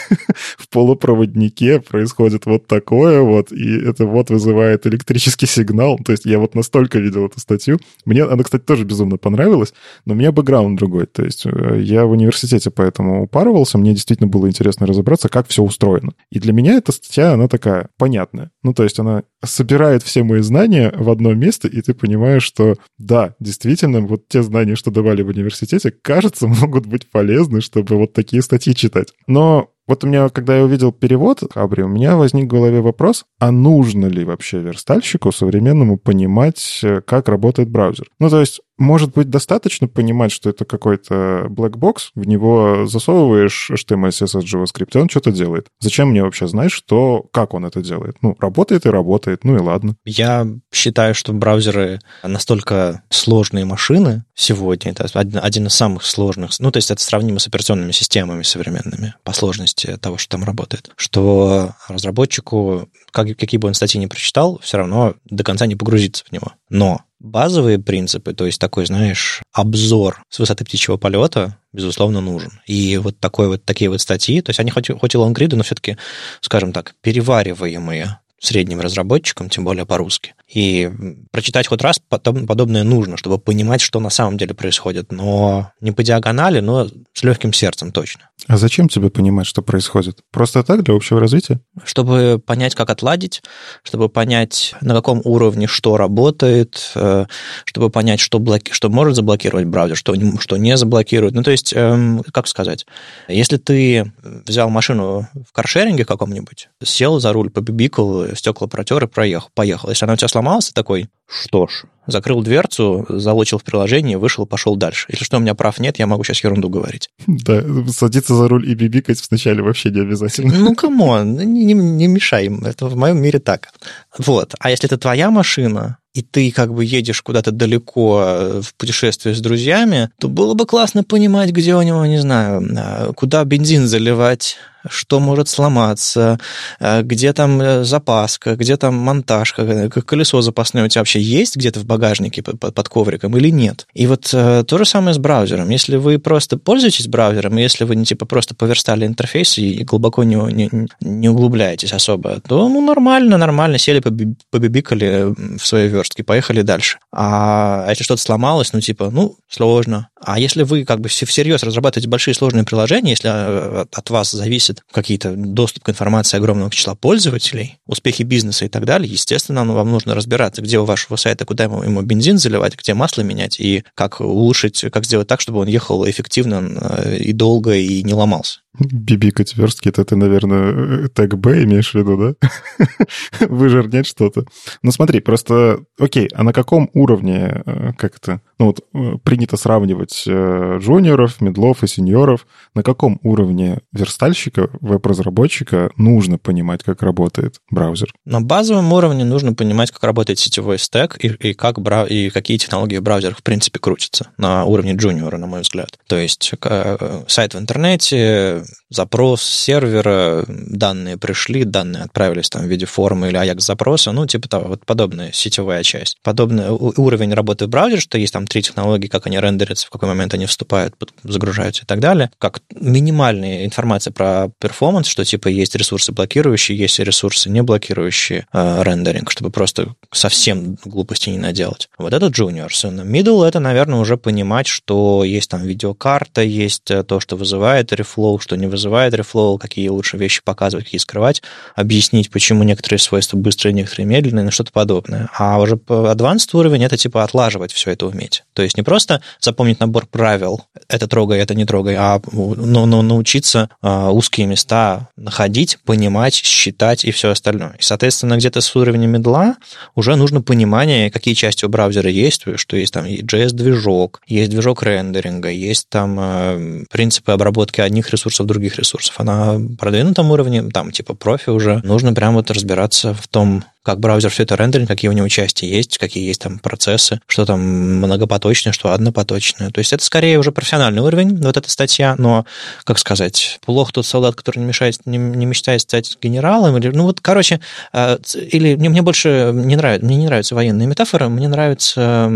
в полупроводнике, происходит вот такое вот, и это вот вызывает электрический сигнал. То есть я вот настолько видел эту статью. Мне она, кстати, тоже безумно понравилась, но у меня бэкграунд другой. То есть я в университете поэтому упарывался, мне действительно было интересно разобраться, как все устроено. И для меня эта статья, она такая понятная. Ну, то есть она собирает все мои знания в одно место, и ты понимаешь, что да, действительно, вот те знания, что давали в университете, кажется, могут быть полезны, чтобы вот такие статьи читать. Но вот у меня, когда я увидел перевод Хабри, у меня возник в голове вопрос, а нужно ли вообще верстальщику современному понимать, как работает браузер? Ну, то есть, может быть, достаточно понимать, что это какой-то blackbox, в него засовываешь эйч ти эм эль, си эс эс, JavaScript, и он что-то делает. Зачем мне вообще знать, что, как он это делает? Ну, работает и работает, ну и ладно. Я считаю, что браузеры настолько сложные машины сегодня, это один из самых сложных, ну, то есть это сравнимо с операционными системами современными, по сложности того, что там работает, что разработчику, как, какие бы он статьи ни прочитал, все равно до конца не погрузиться в него. Но базовые принципы, то есть такой, знаешь, обзор с высоты птичьего полета, безусловно, нужен. И вот, такой вот такие вот статьи, то есть они хоть, хоть и лонгриды, но все-таки, скажем так, перевариваемые средним разработчиком, тем более по-русски. И прочитать хоть раз потом подобное нужно, чтобы понимать, что на самом деле происходит. Но не по диагонали, но с легким сердцем точно. А зачем тебе понимать, что происходит? Просто так, для общего развития? Чтобы понять, как отладить, чтобы понять, на каком уровне что работает, чтобы понять, что, блоки... что может заблокировать браузер, что не заблокирует. Ну, то есть, как сказать, если ты взял машину в каршеринге каком-нибудь, сел за руль, побибикал, стекла протер и проехал, поехал. Если она у тебя сломалась, ты такой, что ж, закрыл дверцу, залочил в приложении, вышел, пошел дальше. Если что, у меня прав нет, я могу сейчас ерунду говорить. Да, садиться за руль и бибикать вначале вообще не обязательно. Ну, камон, не, не мешай им, это в моем мире так. Вот, а если это твоя машина, и ты как бы едешь куда-то далеко в путешествие с друзьями, то было бы классно понимать, где у него, не знаю, куда бензин заливать, что может сломаться, где там запаска, где там монтажка, колесо запасное у тебя вообще есть где-то в багажнике под ковриком или нет. И вот то же самое с браузером. Если вы просто пользуетесь браузером, если вы типа просто поверстали интерфейс и глубоко не, не, не углубляетесь особо, то ну, нормально, нормально, сели, побибикали в своей верстке, поехали дальше. А если что-то сломалось, ну типа, ну, сложно. А если вы как бы всерьез разрабатываете большие сложные приложения, если от вас зависит какие-то доступ к информации огромного числа пользователей, успехи бизнеса и так далее, естественно, вам нужно разбираться, где у вашего сайта, куда ему, ему бензин заливать, где масло менять, и как улучшить, как сделать так, чтобы он ехал эффективно и долго, и не ломался. Бибикать верстки, это ты, наверное, тег Б имеешь в виду, да? Выжирнять что-то. Ну смотри, просто, окей, а на каком уровне как-то, ну вот принято сравнивать джуниоров, мидлов и сеньоров, на каком уровне верстальщика, веб-разработчика нужно понимать, как работает браузер? На базовом уровне нужно понимать, как работает сетевой стэк и, и, как, и какие технологии в браузерах в принципе крутятся на уровне джуниора, на мой взгляд. То есть сайт в интернете, запрос сервера, данные пришли, данные отправились там в виде формы или Аякс-запроса, ну, типа того, вот подобная сетевая часть. Подобный уровень работы в браузере, что есть там три технологии, как они рендерятся, в какой момент они вступают, загружаются и так далее, как минимальная информация про перформанс, что типа есть ресурсы блокирующие, есть ресурсы не блокирующие э, рендеринг, чтобы просто совсем глупости не наделать. Вот это junior. Middle — это, наверное, уже понимать, что есть там видеокарта, есть то, что вызывает рефлоу, что не вызывает рефлоу, какие лучше вещи показывать, какие скрывать, объяснить, почему некоторые свойства быстрые, некоторые медленные, ну, что-то подобное. А уже advanced уровень — это типа отлаживать все это уметь. То есть не просто запомнить набор правил, это трогай, это не трогай, а ну, ну, научиться э, узкие места находить, понимать, считать и все остальное. И, соответственно, где-то с уровня мидла уже нужно понимание, какие части у браузера есть, что есть там джей эс-движок, есть движок рендеринга, есть там э, принципы обработки одних ресурсов, других ресурсов. А на продвинутом уровне, там типа профи уже, нужно прям вот разбираться в том, как браузер все это рендеринг, какие у него части есть, какие есть там процессы, что там многопоточное, что однопоточное. То есть это скорее уже профессиональный уровень, вот эта статья, но, как сказать, плохо тот солдат, который не, мешает, не, не мечтает стать генералом. Или, ну вот, короче, или мне, мне больше не нравится, мне не нравятся военные метафоры, мне нравится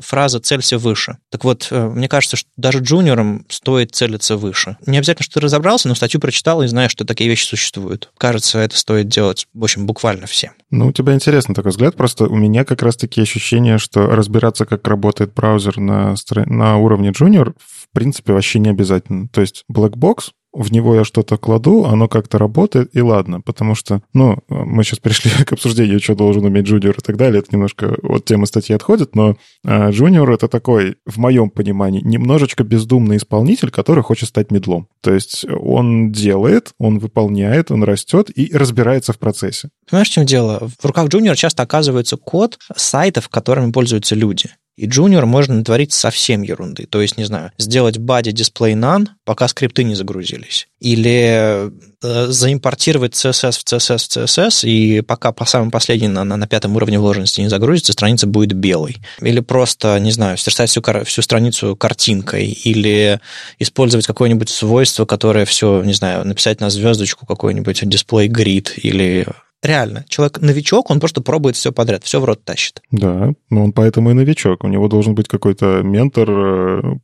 фраза «целься выше». Так вот, мне кажется, что даже джуниорам стоит целиться выше. Не обязательно, что ты разобрался, но статью прочитал и знаешь, что такие вещи существуют. Кажется, это стоит делать, в общем, буквально всем. Ну, у тебя интересный такой взгляд. Просто у меня как раз-таки ощущение, что разбираться, как работает браузер на, на уровне junior, в принципе, вообще не обязательно. То есть black box, в него я что-то кладу, оно как-то работает, и ладно, потому что, ну, мы сейчас перешли к обсуждению, что должен уметь джуниор и так далее, это немножко от темы статьи отходит, но э, джуниор — это такой, в моем понимании, немножечко бездумный исполнитель, который хочет стать мидлом. То есть он делает, он выполняет, он растет и разбирается в процессе. Понимаешь, в чем дело? В руках джуниора часто оказывается код сайтов, которыми пользуются люди. И джуниор можно натворить совсем ерунды. То есть, не знаю, сделать body display none, пока скрипты не загрузились. Или э, заимпортировать си эс эс в си эс эс в си эс эс, и пока по самому последнему на, на, на пятом уровне вложенности не загрузится, страница будет белой. Или просто, не знаю, сверстать всю, всю страницу картинкой. Или использовать какое-нибудь свойство, которое все, не знаю, написать на звездочку какой-нибудь display grid или... Реально, человек-новичок, он просто пробует все подряд, все в рот тащит. Да, но он поэтому и новичок. У него должен быть какой-то ментор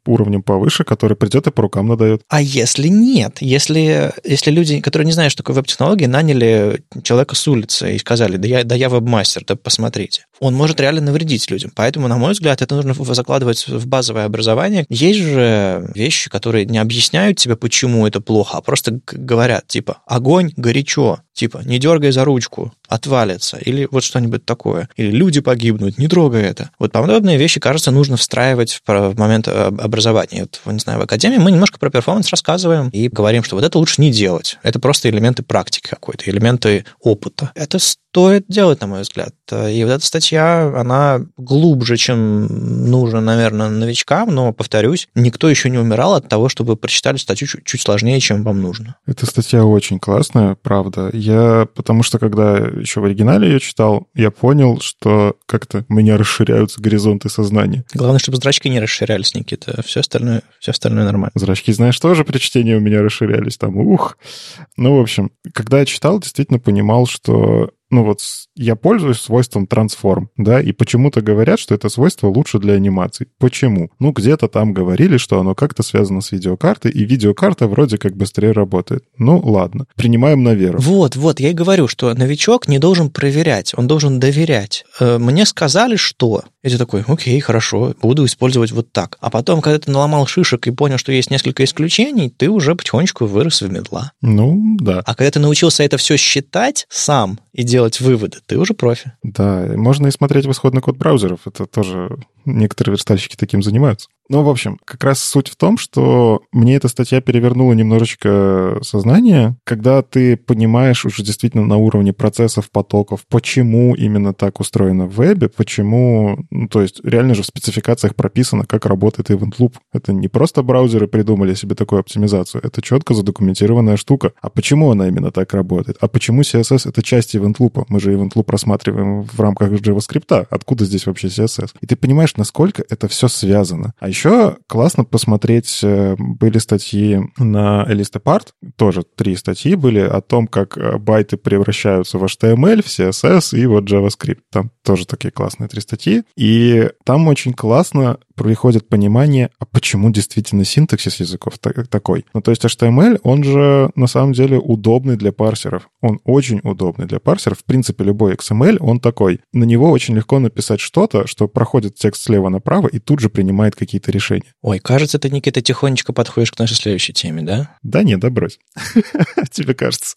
уровнем повыше, который придет и по рукам надает. А если нет? Если, если люди, которые не знают, что такое веб-технологии, наняли человека с улицы и сказали, да я, да я веб-мастер, да посмотрите. Он может реально навредить людям. Поэтому, на мой взгляд, это нужно закладывать в базовое образование. Есть же вещи, которые не объясняют тебе, почему это плохо, а просто говорят, типа, огонь горячо, типа, не дергай за ручку, отвалится, или вот что-нибудь такое, или люди погибнут, не трогай это. Вот подобные вещи, кажется, нужно встраивать в момент образования. Вот, не знаю, в академии мы немножко про перформанс рассказываем и говорим, что вот это лучше не делать. Это просто элементы практики какой-то, элементы опыта. Это стоит делать, на мой взгляд. И вот эта статья, она глубже, чем нужно, наверное, новичкам, но, повторюсь, никто еще не умирал от того, чтобы прочитали статью чуть, чуть сложнее, чем вам нужно. Эта статья очень классная, правда. Я, потому что, когда еще в оригинале ее читал, я понял, что как-то у меня расширяются горизонты сознания. Главное, чтобы зрачки не расширялись, Никита. Все остальное, все остальное нормально. Зрачки, знаешь, тоже при чтении у меня расширялись. Там, ух! Ну, в общем, когда я читал, действительно понимал, что... ну вот я пользуюсь свойством transform, да, и почему-то говорят, что это свойство лучше для анимаций. Почему? Ну, где-то там говорили, что оно как-то связано с видеокартой, и видеокарта вроде как быстрее работает. Ну, ладно, принимаем на веру. Вот, вот, я и говорю, что новичок не должен проверять, он должен доверять. Мне сказали, что... И ты такой, окей, хорошо, буду использовать вот так. А потом, когда ты наломал шишек и понял, что есть несколько исключений, ты уже потихонечку вырос в медла. Ну, да. А когда ты научился это все считать сам и делать выводы, ты уже профи. Да, можно и смотреть в исходный код браузеров. Это тоже некоторые верстальщики таким занимаются. Ну, в общем, как раз суть в том, что мне эта статья перевернула немножечко сознание, когда ты понимаешь уже действительно на уровне процессов, потоков, почему именно так устроено в вебе, почему... Ну, то есть реально же в спецификациях прописано, как работает Event Loop. Это не просто браузеры придумали себе такую оптимизацию, это четко задокументированная штука. А почему она именно так работает? А почему си эс эс — это часть Event Loop? Мы же Event Loop рассматриваем в рамках JavaScript. Откуда здесь вообще си эс эс? И ты понимаешь, насколько это все связано. А еще классно посмотреть, были статьи на ElistePart, тоже три статьи были о том, как байты превращаются в эйч ти эм эль, в си эс эс и вот JavaScript. Там тоже такие классные три статьи. И там очень классно приходит понимание, а почему действительно синтаксис языков такой. Ну, то есть эйч ти эм эль, он же на самом деле удобный для парсеров. Он очень удобный для парсеров. В принципе, любой икс эм эль, он такой. На него очень легко написать что-то, что проходит текст слева направо и тут же принимает какие-то решения. Ой, кажется, ты, Никита, тихонечко подходишь к нашей следующей теме, да? Да нет, да брось. Тебе кажется.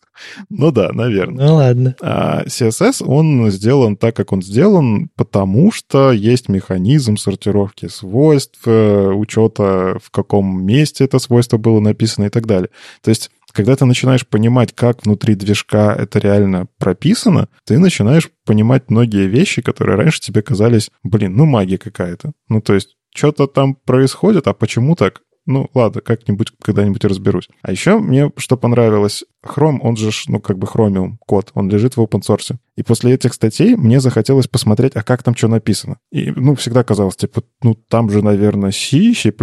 Ну да, наверное. Ну ладно. А си эс эс, он сделан так, как он сделан, потому что есть механизм сортировки свойств, учета, в каком месте это свойство было написано и так далее. То есть, когда ты начинаешь понимать, как внутри движка это реально прописано, ты начинаешь понимать многие вещи, которые раньше тебе казались, блин, ну магия какая-то. Ну то есть, что-то там происходит, а почему так? Ну, ладно, как-нибудь, когда-нибудь разберусь. А еще мне что понравилось, Chrome, он же, ну, как бы Chromium код, он лежит в open source. И после этих статей мне захотелось посмотреть, а как там что написано. И, ну, всегда казалось, типа, ну, там же, наверное, C, C++,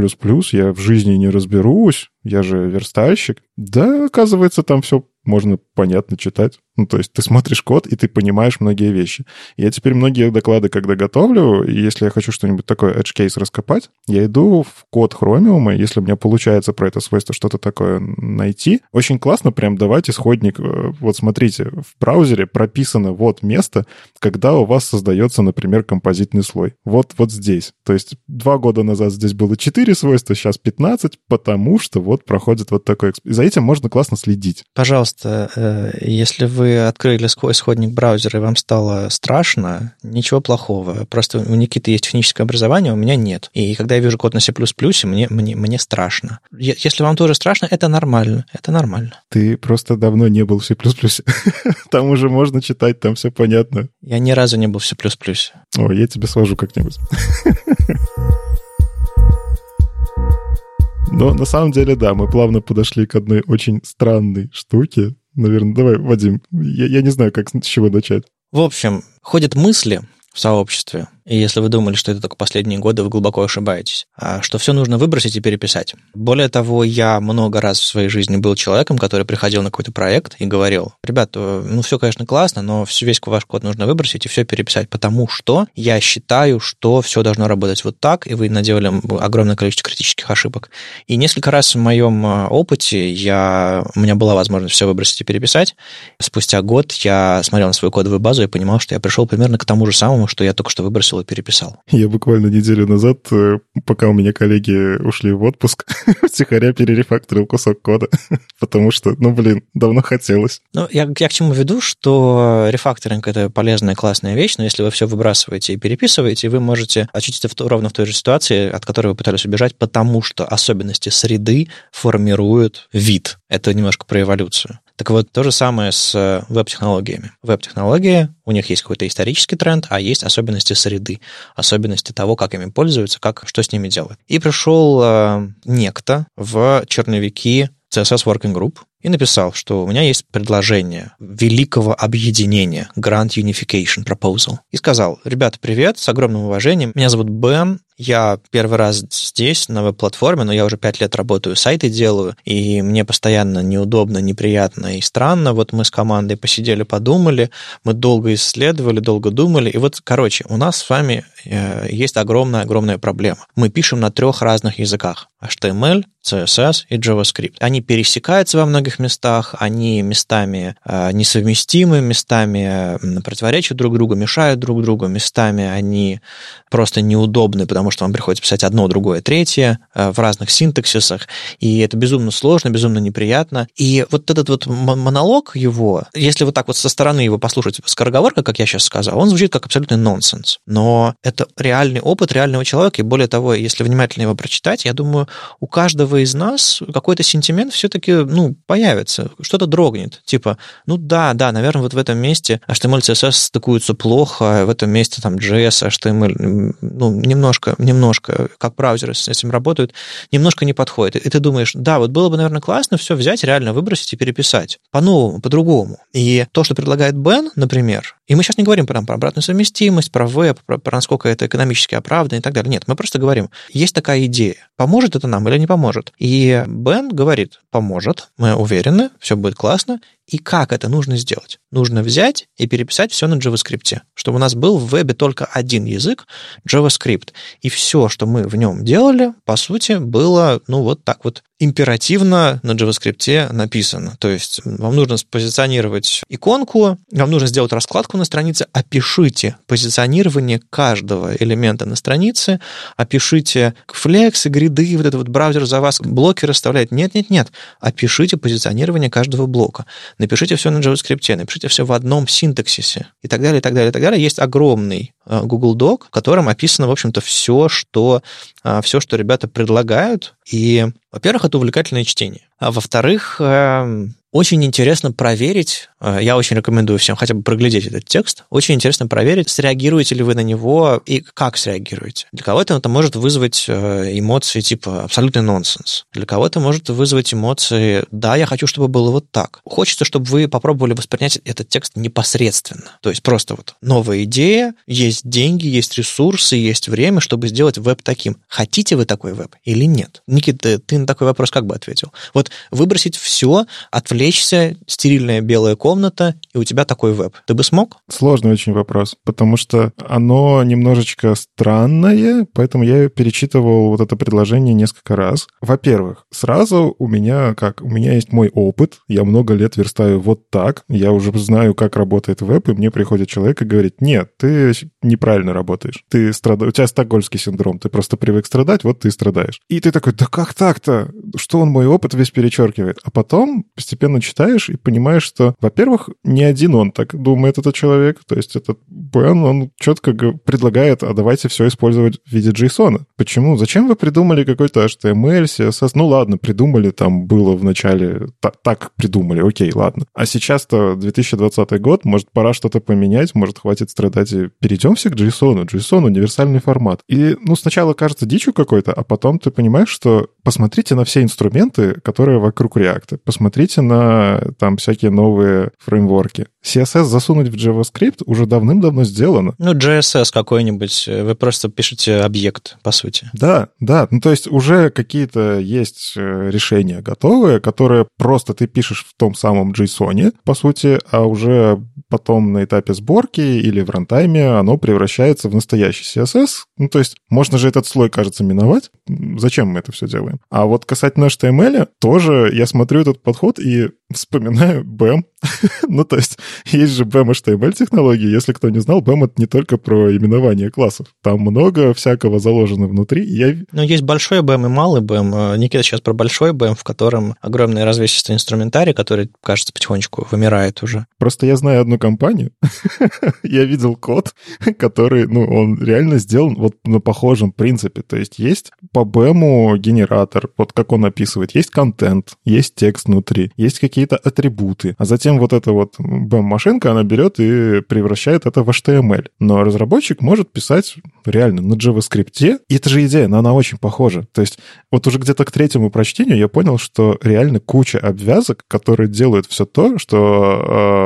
я в жизни не разберусь, я же верстальщик. Да, оказывается, там все можно понятно читать. Ну, то есть ты смотришь код, и ты понимаешь многие вещи. Я теперь многие доклады, когда готовлю, и если я хочу что-нибудь такое, edge case раскопать, я иду в код Chromium, и если у меня получается про это свойство что-то такое найти, очень классно прям давать исходник. Вот смотрите, в браузере прописано вот место, когда у вас создается, например, композитный слой. Вот, вот здесь. То есть два года назад здесь было четыре свойства, сейчас пятнадцать, потому что вот проходит вот такой... И за этим можно классно следить. Пожалуйста, если вы Вы открыли исходник браузера, и вам стало страшно, ничего плохого. Просто у Никиты есть техническое образование, а у меня нет. И когда я вижу код на C++, мне, мне, мне страшно. Если вам тоже страшно, это нормально. Это нормально. Ты просто давно не был в C++. Там уже можно читать, там все понятно. Я ни разу не был в C++. О, я тебя сложу как-нибудь. Но на самом деле, да, мы плавно подошли к одной очень странной штуке. Наверное, давай, Вадим, я, я не знаю, как с чего начать. В общем, ходят мысли в сообществе, и если вы думали, что это только последние годы, вы глубоко ошибаетесь, что все нужно выбросить и переписать. Более того, я много раз в своей жизни был человеком, который приходил на какой-то проект и говорил, ребят, ну все, конечно, классно, но весь ваш код нужно выбросить и все переписать, потому что я считаю, что все должно работать вот так, и вы наделали огромное количество критических ошибок. И несколько раз в моем опыте я, у меня была возможность все выбросить и переписать. Спустя год я смотрел на свою кодовую базу и понимал, что я пришел примерно к тому же самому, что я только что выбросил и переписал. Я буквально неделю назад, пока у меня коллеги ушли в отпуск, втихаря перерефакторил кусок кода, потому что, ну, блин, давно хотелось. Ну, я, я к чему веду, что рефакторинг — это полезная, классная вещь, но если вы все выбрасываете и переписываете, вы можете очутиться в, ровно в той же ситуации, от которой вы пытались убежать, потому что особенности среды формируют вид. Это немножко про эволюцию. Так вот, то же самое с веб-технологиями. Веб-технологии, у них есть какой-то исторический тренд, а есть особенности среды, особенности того, как ими пользуются, как, что с ними делают. И пришел э, некто в черновики си эс эс Working Group, и написал, что у меня есть предложение великого объединения, Grand Unification Proposal. И сказал: ребята, привет, с огромным уважением, меня зовут Бэм, я первый раз здесь, на веб-платформе, но я уже пять лет работаю, сайты делаю, и мне постоянно неудобно, неприятно и странно. Вот мы с командой посидели, подумали, мы долго исследовали, долго думали, и вот, короче, у нас с вами есть огромная-огромная проблема. Мы пишем на трех разных языках: эйч ти эм эль, си эс эс и JavaScript. Они пересекаются во многих местах, они местами несовместимы, местами противоречат друг другу, мешают друг другу, местами они просто неудобны, потому что вам приходится писать одно, другое, третье в разных синтаксисах, и это безумно сложно, безумно неприятно. И вот этот вот монолог его, если вот так вот со стороны его послушать, скороговорка, как я сейчас сказал, он звучит как абсолютный нонсенс. Но это реальный опыт реального человека, и более того, если внимательно его прочитать, я думаю, у каждого из нас какой-то сентимент все-таки, ну, появится, что-то дрогнет. Типа, ну да, да, наверное, вот в этом месте эйч ти эм эль, си эс эс стыкуются плохо, в этом месте там джей эс, эйч ти эм эль, ну, немножко, немножко, как браузеры с этим работают, немножко не подходит. И ты думаешь, да, вот было бы, наверное, классно все взять, реально выбросить и переписать. По-новому, по-другому. И то, что предлагает Бен, например, и мы сейчас не говорим там про обратную совместимость, про веб, про, про насколько это экономически оправдано и так далее. Нет, мы просто говорим, есть такая идея. Поможет это нам или не поможет? И Бен говорит: поможет, мы уверены, все будет классно. И как это нужно сделать? Нужно взять и переписать все на JavaScript, чтобы у нас был в вебе только один язык, JavaScript. И все, что мы в нем делали, по сути, было, ну, вот так вот императивно на JavaScript написано. То есть вам нужно спозиционировать иконку, вам нужно сделать раскладку на странице, опишите позиционирование каждого элемента на странице, опишите флексы, гриды, вот этот вот браузер за вас блоки расставляет. Нет-нет-нет, опишите позиционирование каждого блока. Напишите все на JavaScript, напишите все в одном синтаксисе и так далее, и так далее, и так далее. Есть огромный Google Doc, в котором описано, в общем-то, все, что, все, что ребята предлагают. И, во-первых, это увлекательное чтение. А во-вторых, очень интересно проверить, я очень рекомендую всем хотя бы проглядеть этот текст, очень интересно проверить, среагируете ли вы на него и как среагируете. Для кого-то это может вызвать эмоции типа абсолютный нонсенс. Для кого-то может вызвать эмоции «да, я хочу, чтобы было вот так». Хочется, чтобы вы попробовали воспринять этот текст непосредственно. То есть просто вот новая идея, есть деньги, есть ресурсы, есть время, чтобы сделать веб таким. Хотите вы такой веб или нет? Никита, ты на такой вопрос как бы ответил? Вот выбросить все, отвлечь стерильная белая комната, и у тебя такой веб. Ты бы смог? Сложный очень вопрос, потому что оно немножечко странное, поэтому я перечитывал вот это предложение несколько раз. Во-первых, сразу у меня как? У меня есть мой опыт, я много лет верстаю вот так, я уже знаю, как работает веб, и мне приходит человек и говорит: нет, ты неправильно работаешь, ты страд... у тебя стокгольмский синдром, ты просто привык страдать, вот ты и страдаешь. И ты такой: да как так-то? Что он мой опыт весь перечеркивает? А потом постепенно читаешь и понимаешь, что, во-первых, не один он так думает, этот человек, то есть этот Бен, он четко предлагает, а давайте все использовать в виде JSON. Почему? Зачем вы придумали какой-то эйч ти эм эль, си эс эс? Ну ладно, придумали, там было в начале, Т- так придумали, окей, ладно. А сейчас-то две тысячи двадцатый год, может, пора что-то поменять, может, хватит страдать и перейдем все к JSON. JSON — универсальный формат. И, ну, сначала кажется дичью какой-то, а потом ты понимаешь, что посмотрите на все инструменты, которые вокруг React, посмотрите на там всякие новые фреймворки. си эс эс засунуть в JavaScript уже давным-давно сделано. Ну, джей эс эс какой-нибудь, вы просто пишете объект, по сути. Да, да. Ну, то есть уже какие-то есть решения готовые, которые просто ты пишешь в том самом JSON, по сути, а уже потом на этапе сборки или в рантайме оно превращается в настоящий си эс эс. Ну, то есть можно же этот слой, кажется, миновать. Зачем мы это все делаем? А вот касательно эйч ти эм эль, тоже я смотрю этот подход и вспоминаю БЭМ. Ну, то есть, есть же БЭМ и эйч ти эм эль-технологии. Если кто не знал, БЭМ — это не только про именование классов. Там много всякого заложено внутри. Я... Ну, есть большой БЭМ и малый БЭМ. Никита сейчас про большой БЭМ, в котором огромное развесистый инструментарий, который, кажется, потихонечку вымирает уже. Просто я знаю одну компанию. Я видел код, который, ну, он реально сделан вот на похожем принципе. То есть, есть по БЭМу генератор, оператор, вот как он описывает, есть контент, есть текст внутри, есть какие-то атрибуты, а затем вот эта вот бэм-машинка, она берет и превращает это в эйч ти эм эль. Но разработчик может писать реально на JavaScript, и это же идея, но она очень похожа. То есть вот уже где-то к третьему прочтению я понял, что реально куча обвязок, которые делают все то, что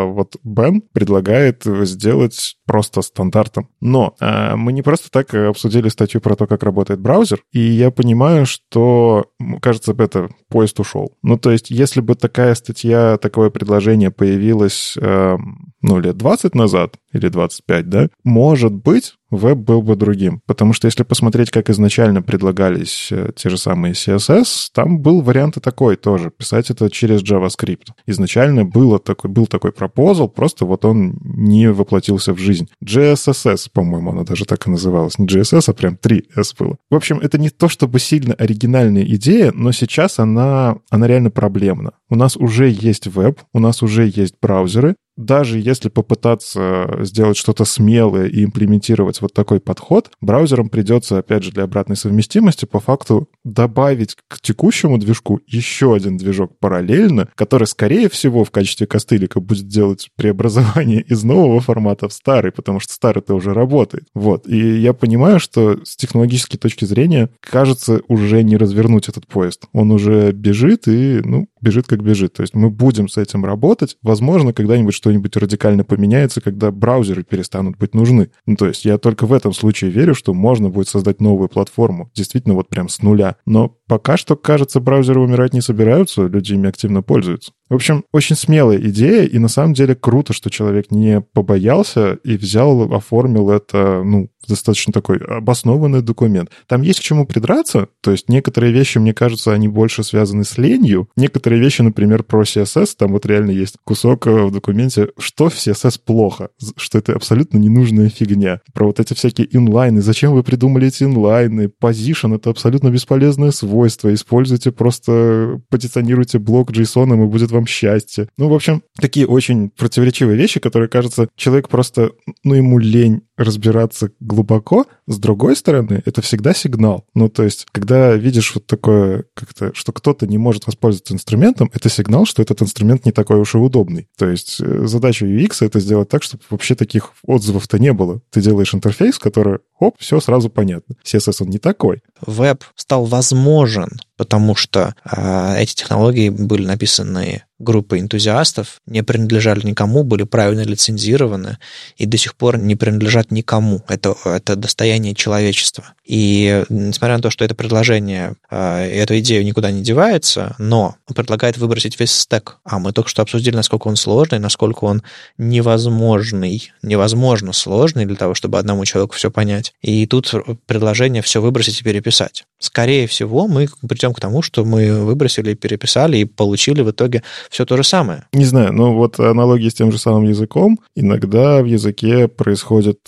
э, вот БЭМ предлагает сделать просто стандартом. Но э, мы не просто так обсудили статью про то, как работает браузер, и я понимаю, что, кажется, это поезд ушел. Ну, то есть, если бы такая статья, такое предложение появилось, э, ну, лет двадцать назад, или двадцать пять, да, может быть, веб был бы другим. Потому что если посмотреть, как изначально предлагались те же самые си эс эс, там был вариант и такой тоже, писать это через JavaScript. Изначально было такой, был такой пропозал, просто вот он не воплотился в жизнь. джей эс эс, по-моему, она даже так и называлась. Не джей эс эс, а прям три эс было. В общем, это не то чтобы сильно оригинальная идея, но сейчас она, она реально проблемна. У нас уже есть веб, у нас уже есть браузеры. Даже если попытаться сделать что-то смелое и имплементировать вот такой подход, браузерам придется, опять же, для обратной совместимости по факту добавить к текущему движку еще один движок параллельно, который, скорее всего, в качестве костылика будет делать преобразование из нового формата в старый, потому что старый-то уже работает. Вот. И я понимаю, что с технологической точки зрения, кажется, уже не развернуть этот поезд. Он уже бежит и, ну, бежит как бежит. То есть мы будем с этим работать. Возможно, когда-нибудь что что-нибудь радикально поменяется, когда браузеры перестанут быть нужны. Ну, то есть я только в этом случае верю, что можно будет создать новую платформу, действительно вот прям с нуля. Но пока что, кажется, браузеры умирать не собираются, люди ими активно пользуются. В общем, очень смелая идея, и на самом деле круто, что человек не побоялся и взял, оформил это, ну, достаточно такой обоснованный документ. Там есть к чему придраться, то есть некоторые вещи, мне кажется, они больше связаны с ленью. Некоторые вещи, например, про си эс эс, там вот реально есть кусок в документе, что в си эс эс плохо, что это абсолютно ненужная фигня. Про вот эти всякие инлайны, зачем вы придумали эти инлайны, позишн, это абсолютно бесполезное свойство, используйте просто, позиционируйте блок JSON, и будет вам счастье. Ну, в общем, такие очень противоречивые вещи, которые, кажется, человек просто, ну, ему лень разбираться глубоко. С другой стороны, это всегда сигнал. Ну, то есть, когда видишь вот такое как-то, что кто-то не может воспользоваться инструментом, это сигнал, что этот инструмент не такой уж и удобный. То есть, задача ю экс — это сделать так, чтобы вообще таких отзывов-то не было. Ты делаешь интерфейс, который, оп, все сразу понятно. си эс эс он не такой. Веб стал возможен, потому что э, эти технологии были написаны группой энтузиастов, не принадлежали никому, были правильно лицензированы и до сих пор не принадлежат никому. Это, это достояние человечества. И несмотря на то, что это предложение, э, эту идею никуда не девается, но он предлагает выбросить весь стэк. А мы только что обсудили, насколько он сложный, насколько он невозможный, невозможно сложный для того, чтобы одному человеку все понять. И тут предложение все выбросить и переписать. Скорее всего, мы придем к тому, что мы выбросили, переписали и получили в итоге все то же самое. Не знаю, но вот аналогии с тем же самым языком. Иногда в языке происходит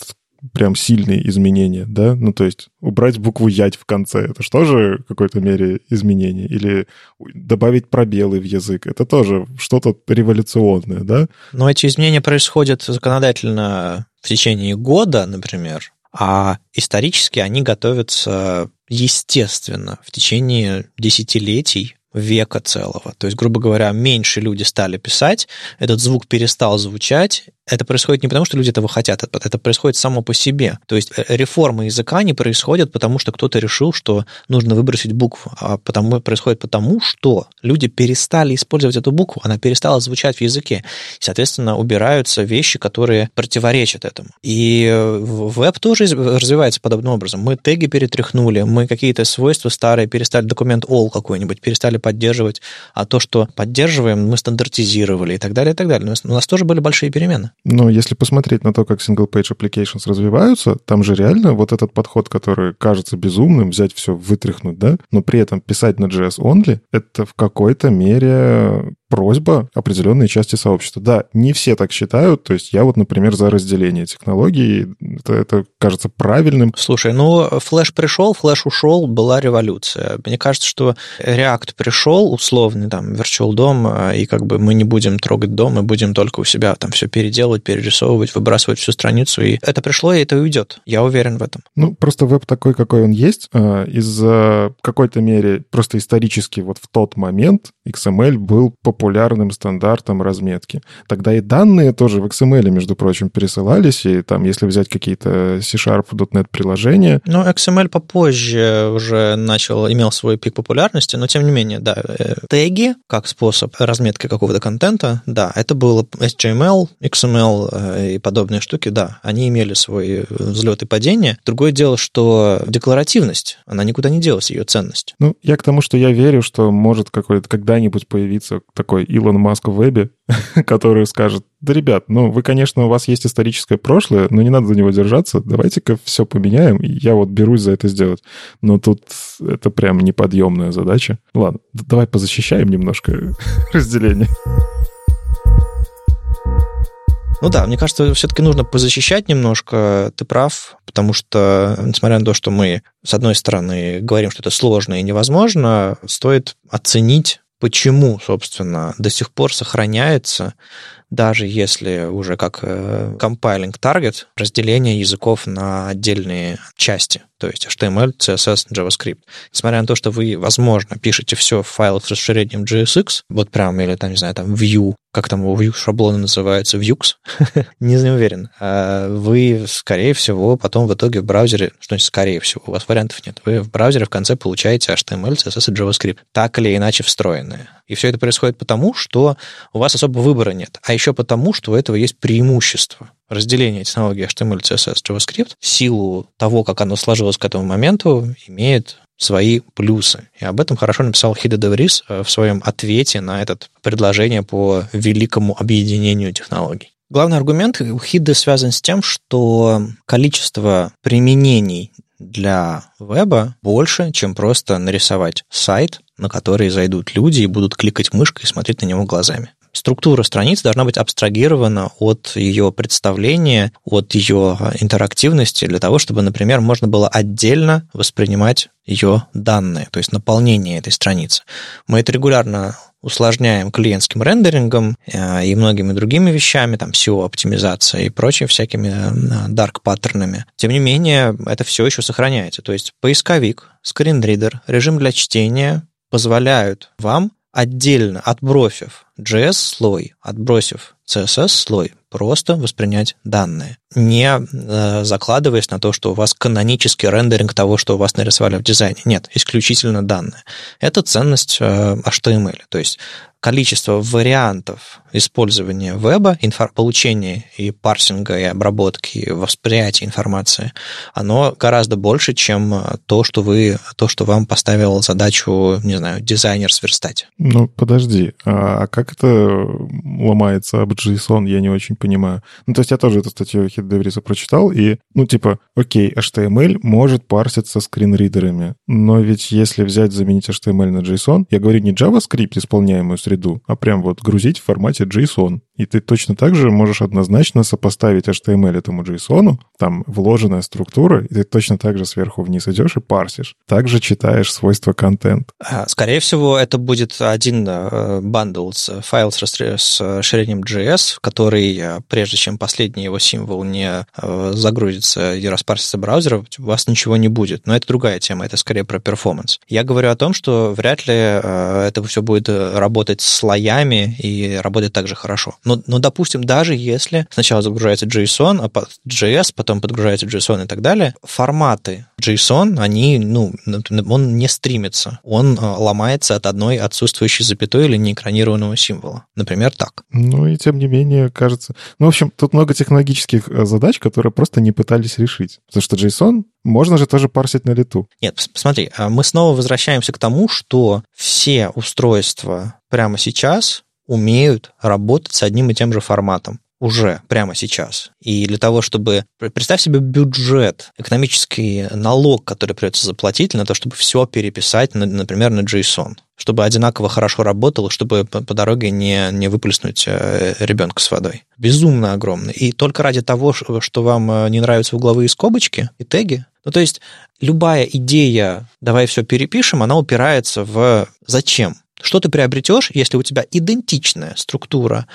прям сильные изменения, да? Ну, то есть убрать букву «ять» в конце, это же тоже в какой-то мере изменение. Или добавить пробелы в язык, это тоже что-то революционное, да? Но эти изменения происходят законодательно в течение года, например, а исторически они готовятся, естественно, в течение десятилетий, века целого. То есть, грубо говоря, меньше люди стали писать, этот звук перестал звучать. Это происходит не потому, что люди этого хотят, это происходит само по себе. То есть реформы языка не происходят, потому что кто-то решил, что нужно выбросить букву, а потому, происходит потому, что люди перестали использовать эту букву, она перестала звучать в языке. И, соответственно, убираются вещи, которые противоречат этому. И веб тоже развивается подобным образом. Мы теги перетряхнули, мы какие-то свойства старые перестали, документ all какой-нибудь перестали поддерживать, а то, что поддерживаем, мы стандартизировали и так далее, и так далее. У нас тоже были большие перемены. Но если посмотреть на то, как single-page applications развиваются, там же реально вот этот подход, который кажется безумным, взять все, вытряхнуть, да, но при этом писать на джей эс only, это в какой-то мере просьба определенной части сообщества. Да, не все так считают. То есть я вот, например, за разделение технологий. Это, это кажется правильным. Слушай, ну, Flash пришел, Flash ушел, была революция. Мне кажется, что React пришел, условный там Virtual дом, и как бы мы не будем трогать дом, мы будем только у себя там все переделывать, перерисовывать, выбрасывать всю страницу. И это пришло, и это уйдет. Я уверен в этом. Ну, просто веб такой, какой он есть, из-за какой-то мере, просто исторически вот в тот момент икс эм эль был популярен популярным стандартом разметки. Тогда и данные тоже в икс эм эль, между прочим, пересылались, и там, если взять какие-то C-Sharp, .дот нет приложения... Ну, икс эм эль попозже уже начал, имел свой пик популярности, но тем не менее, да, теги как способ разметки какого-то контента, да, это было эйч эм эль, икс эм эль и подобные штуки, да, они имели свой взлет и падение. Другое дело, что декларативность, она никуда не делась, ее ценность. Ну, я к тому, что я верю, что может какой-то когда-нибудь появиться такой такой Илон Маск в вебе, который скажет: да, ребят, ну вы, конечно, у вас есть историческое прошлое, но не надо за него держаться, давайте-ка все поменяем, и я вот берусь за это сделать. Но тут это прям неподъемная задача. Ладно, давай позащищаем немножко разделение. Ну да, мне кажется, все-таки нужно позащищать немножко, ты прав, потому что, несмотря на то, что мы, с одной стороны, говорим, что это сложно и невозможно, стоит оценить, почему, собственно, до сих пор сохраняется, даже если уже как compiling target, разделение языков на отдельные части, то есть эйч ти эм эль, си эс эс, JavaScript. Несмотря на то, что вы, возможно, пишете все в файлах с расширением джей эс икс, вот прям, или там, не знаю, там Vue, как там его Vue шаблоны называются, Vuex, не уверен, вы, скорее всего, потом в итоге в браузере, что значит скорее всего, у вас вариантов нет, вы в браузере в конце получаете эйч ти эм эль, си эс эс и JavaScript, так или иначе встроенные. И все это происходит потому, что у вас особо выбора нет, а еще потому, что у этого есть преимущество. Разделение технологий эйч ти эм эль, си эс эс, JavaScript в силу того, как оно сложилось к этому моменту, имеет свои плюсы. И об этом хорошо написал Хида де Вриз в своем ответе на это предложение по великому объединению технологий. Главный аргумент у Хиды связан с тем, что количество применений для веба больше, чем просто нарисовать сайт, на который зайдут люди и будут кликать мышкой и смотреть на него глазами. Структура страницы должна быть абстрагирована от ее представления, от ее интерактивности, для того, чтобы, например, можно было отдельно воспринимать ее данные, то есть наполнение этой страницы. Мы это регулярно усложняем клиентским рендерингом и многими другими вещами, там сео-оптимизация и прочими всякими дарк-паттернами. Тем не менее, это все еще сохраняется. То есть поисковик, скринридер, режим для чтения позволяют вам отдельно, отбросив джей эс-слой, отбросив си эс эс-слой, просто воспринять данные, не э, закладываясь на то, что у вас канонический рендеринг того, что у вас нарисовали в дизайне. Нет, исключительно данные. Это ценность э, эйч ти эм эль, то есть количество вариантов использования веба, инфор- получения и парсинга, и обработки, и восприятия информации, оно гораздо больше, чем то, что вы, то, что вам поставил задачу, не знаю, дизайнер сверстать. Ну, подожди, а как это ломается об JSON, я не очень понимаю. Ну, то есть я тоже эту статью Хида де Вриза прочитал, и, ну, типа, окей, эйч ти эм эль может парситься скринридерами, но ведь если взять, заменить эйч ти эм эль на JSON, я говорю не JavaScript, исполняемую среднюю, среду, а прям вот грузить в формате JSON. И ты точно так же можешь однозначно сопоставить эйч ти эм эль этому JSON, там вложенная структура, и ты точно так же сверху вниз идешь и парсишь. Также читаешь свойства контента. Скорее всего, это будет один бандл с файл с расширением джей эс, который, прежде чем последний его символ не загрузится и распарсится браузером, у вас ничего не будет. Но это другая тема, это скорее про перформанс. Я говорю о том, что вряд ли это все будет работать слоями и работает также хорошо. Но, но, допустим, даже если сначала загружается JSON, а под джей эс, потом подгружается JSON и так далее, форматы JSON, они, ну, он не стримится, он ломается от одной отсутствующей запятой или неэкранированного символа. Например, так. Ну и тем не менее, кажется... Ну, в общем, тут много технологических задач, которые просто не пытались решить. Потому что JSON можно же тоже парсить на лету. Нет, смотри, мы снова возвращаемся к тому, что все устройства прямо сейчас умеют работать с одним и тем же форматом. уже прямо сейчас. И для того, чтобы... Представь себе бюджет, экономический налог, который придется заплатить на то, чтобы все переписать, например, на JSON, чтобы одинаково хорошо работало, чтобы по дороге не, не выплеснуть ребенка с водой. Безумно огромный. И только ради того, что вам не нравятся угловые скобочки и теги. Ну, то есть любая идея «давай все перепишем», она упирается в «зачем?». Что ты приобретешь, если у тебя идентичная структура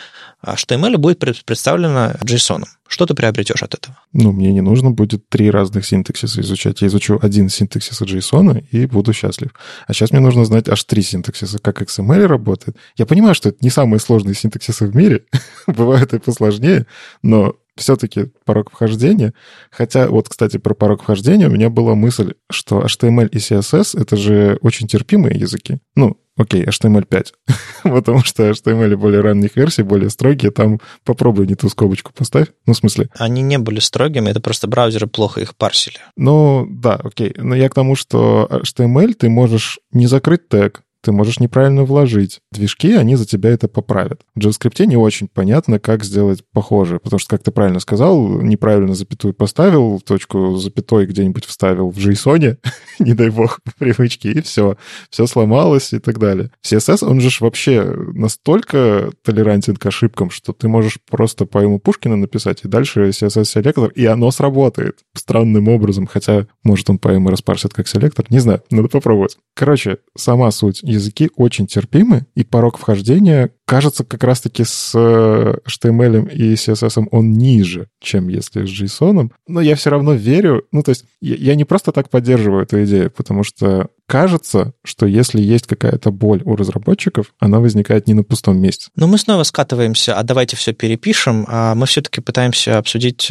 эйч ти эм эль будет представлена JSON? Что ты приобретешь от этого? Ну, мне не нужно будет три разных синтаксиса изучать. Я изучу один синтаксис JSON и буду счастлив. А сейчас мне нужно знать аж три синтаксиса, как икс эм эль работает. Я понимаю, что это не самые сложные синтаксисы в мире. Бывают и посложнее, но... все-таки порог вхождения. Хотя, вот, кстати, про порог вхождения у меня была мысль, что эйч ти эм эль и си эс эс — это же очень терпимые языки. Ну, окей, эйч ти эм эль пять. Потому что эйч ти эм эль более ранних версий, более строгие. Там попробуй не ту скобочку поставь. Ну, в смысле... Они не были строгими, это просто браузеры плохо их парсили. Ну, да, окей. Но я к тому, что эйч ти эм эль ты можешь не закрыть тег, ты можешь неправильно вложить. Движки, они за тебя это поправят. В JavaScript не очень понятно, как сделать похожее, потому что, как ты правильно сказал, неправильно запятую поставил, точку запятой где-нибудь вставил в JSON, не дай бог, по привычке, и все. Все сломалось и так далее. си эс эс, он же вообще настолько толерантен к ошибкам, что ты можешь просто поэму Пушкина написать, и дальше си эс эс-селектор, и оно сработает странным образом, хотя, может, он поэму распарсит как селектор, не знаю, надо попробовать. Короче, сама суть... языки очень терпимы, и порог вхождения, кажется, как раз-таки с эйч ти эм эль и си эс эс он ниже, чем если с JSON. Но я все равно верю. Ну, то есть я не просто так поддерживаю эту идею, потому что кажется, что если есть какая-то боль у разработчиков, она возникает не на пустом месте. Но мы снова скатываемся, а давайте все перепишем, а мы все-таки пытаемся обсудить,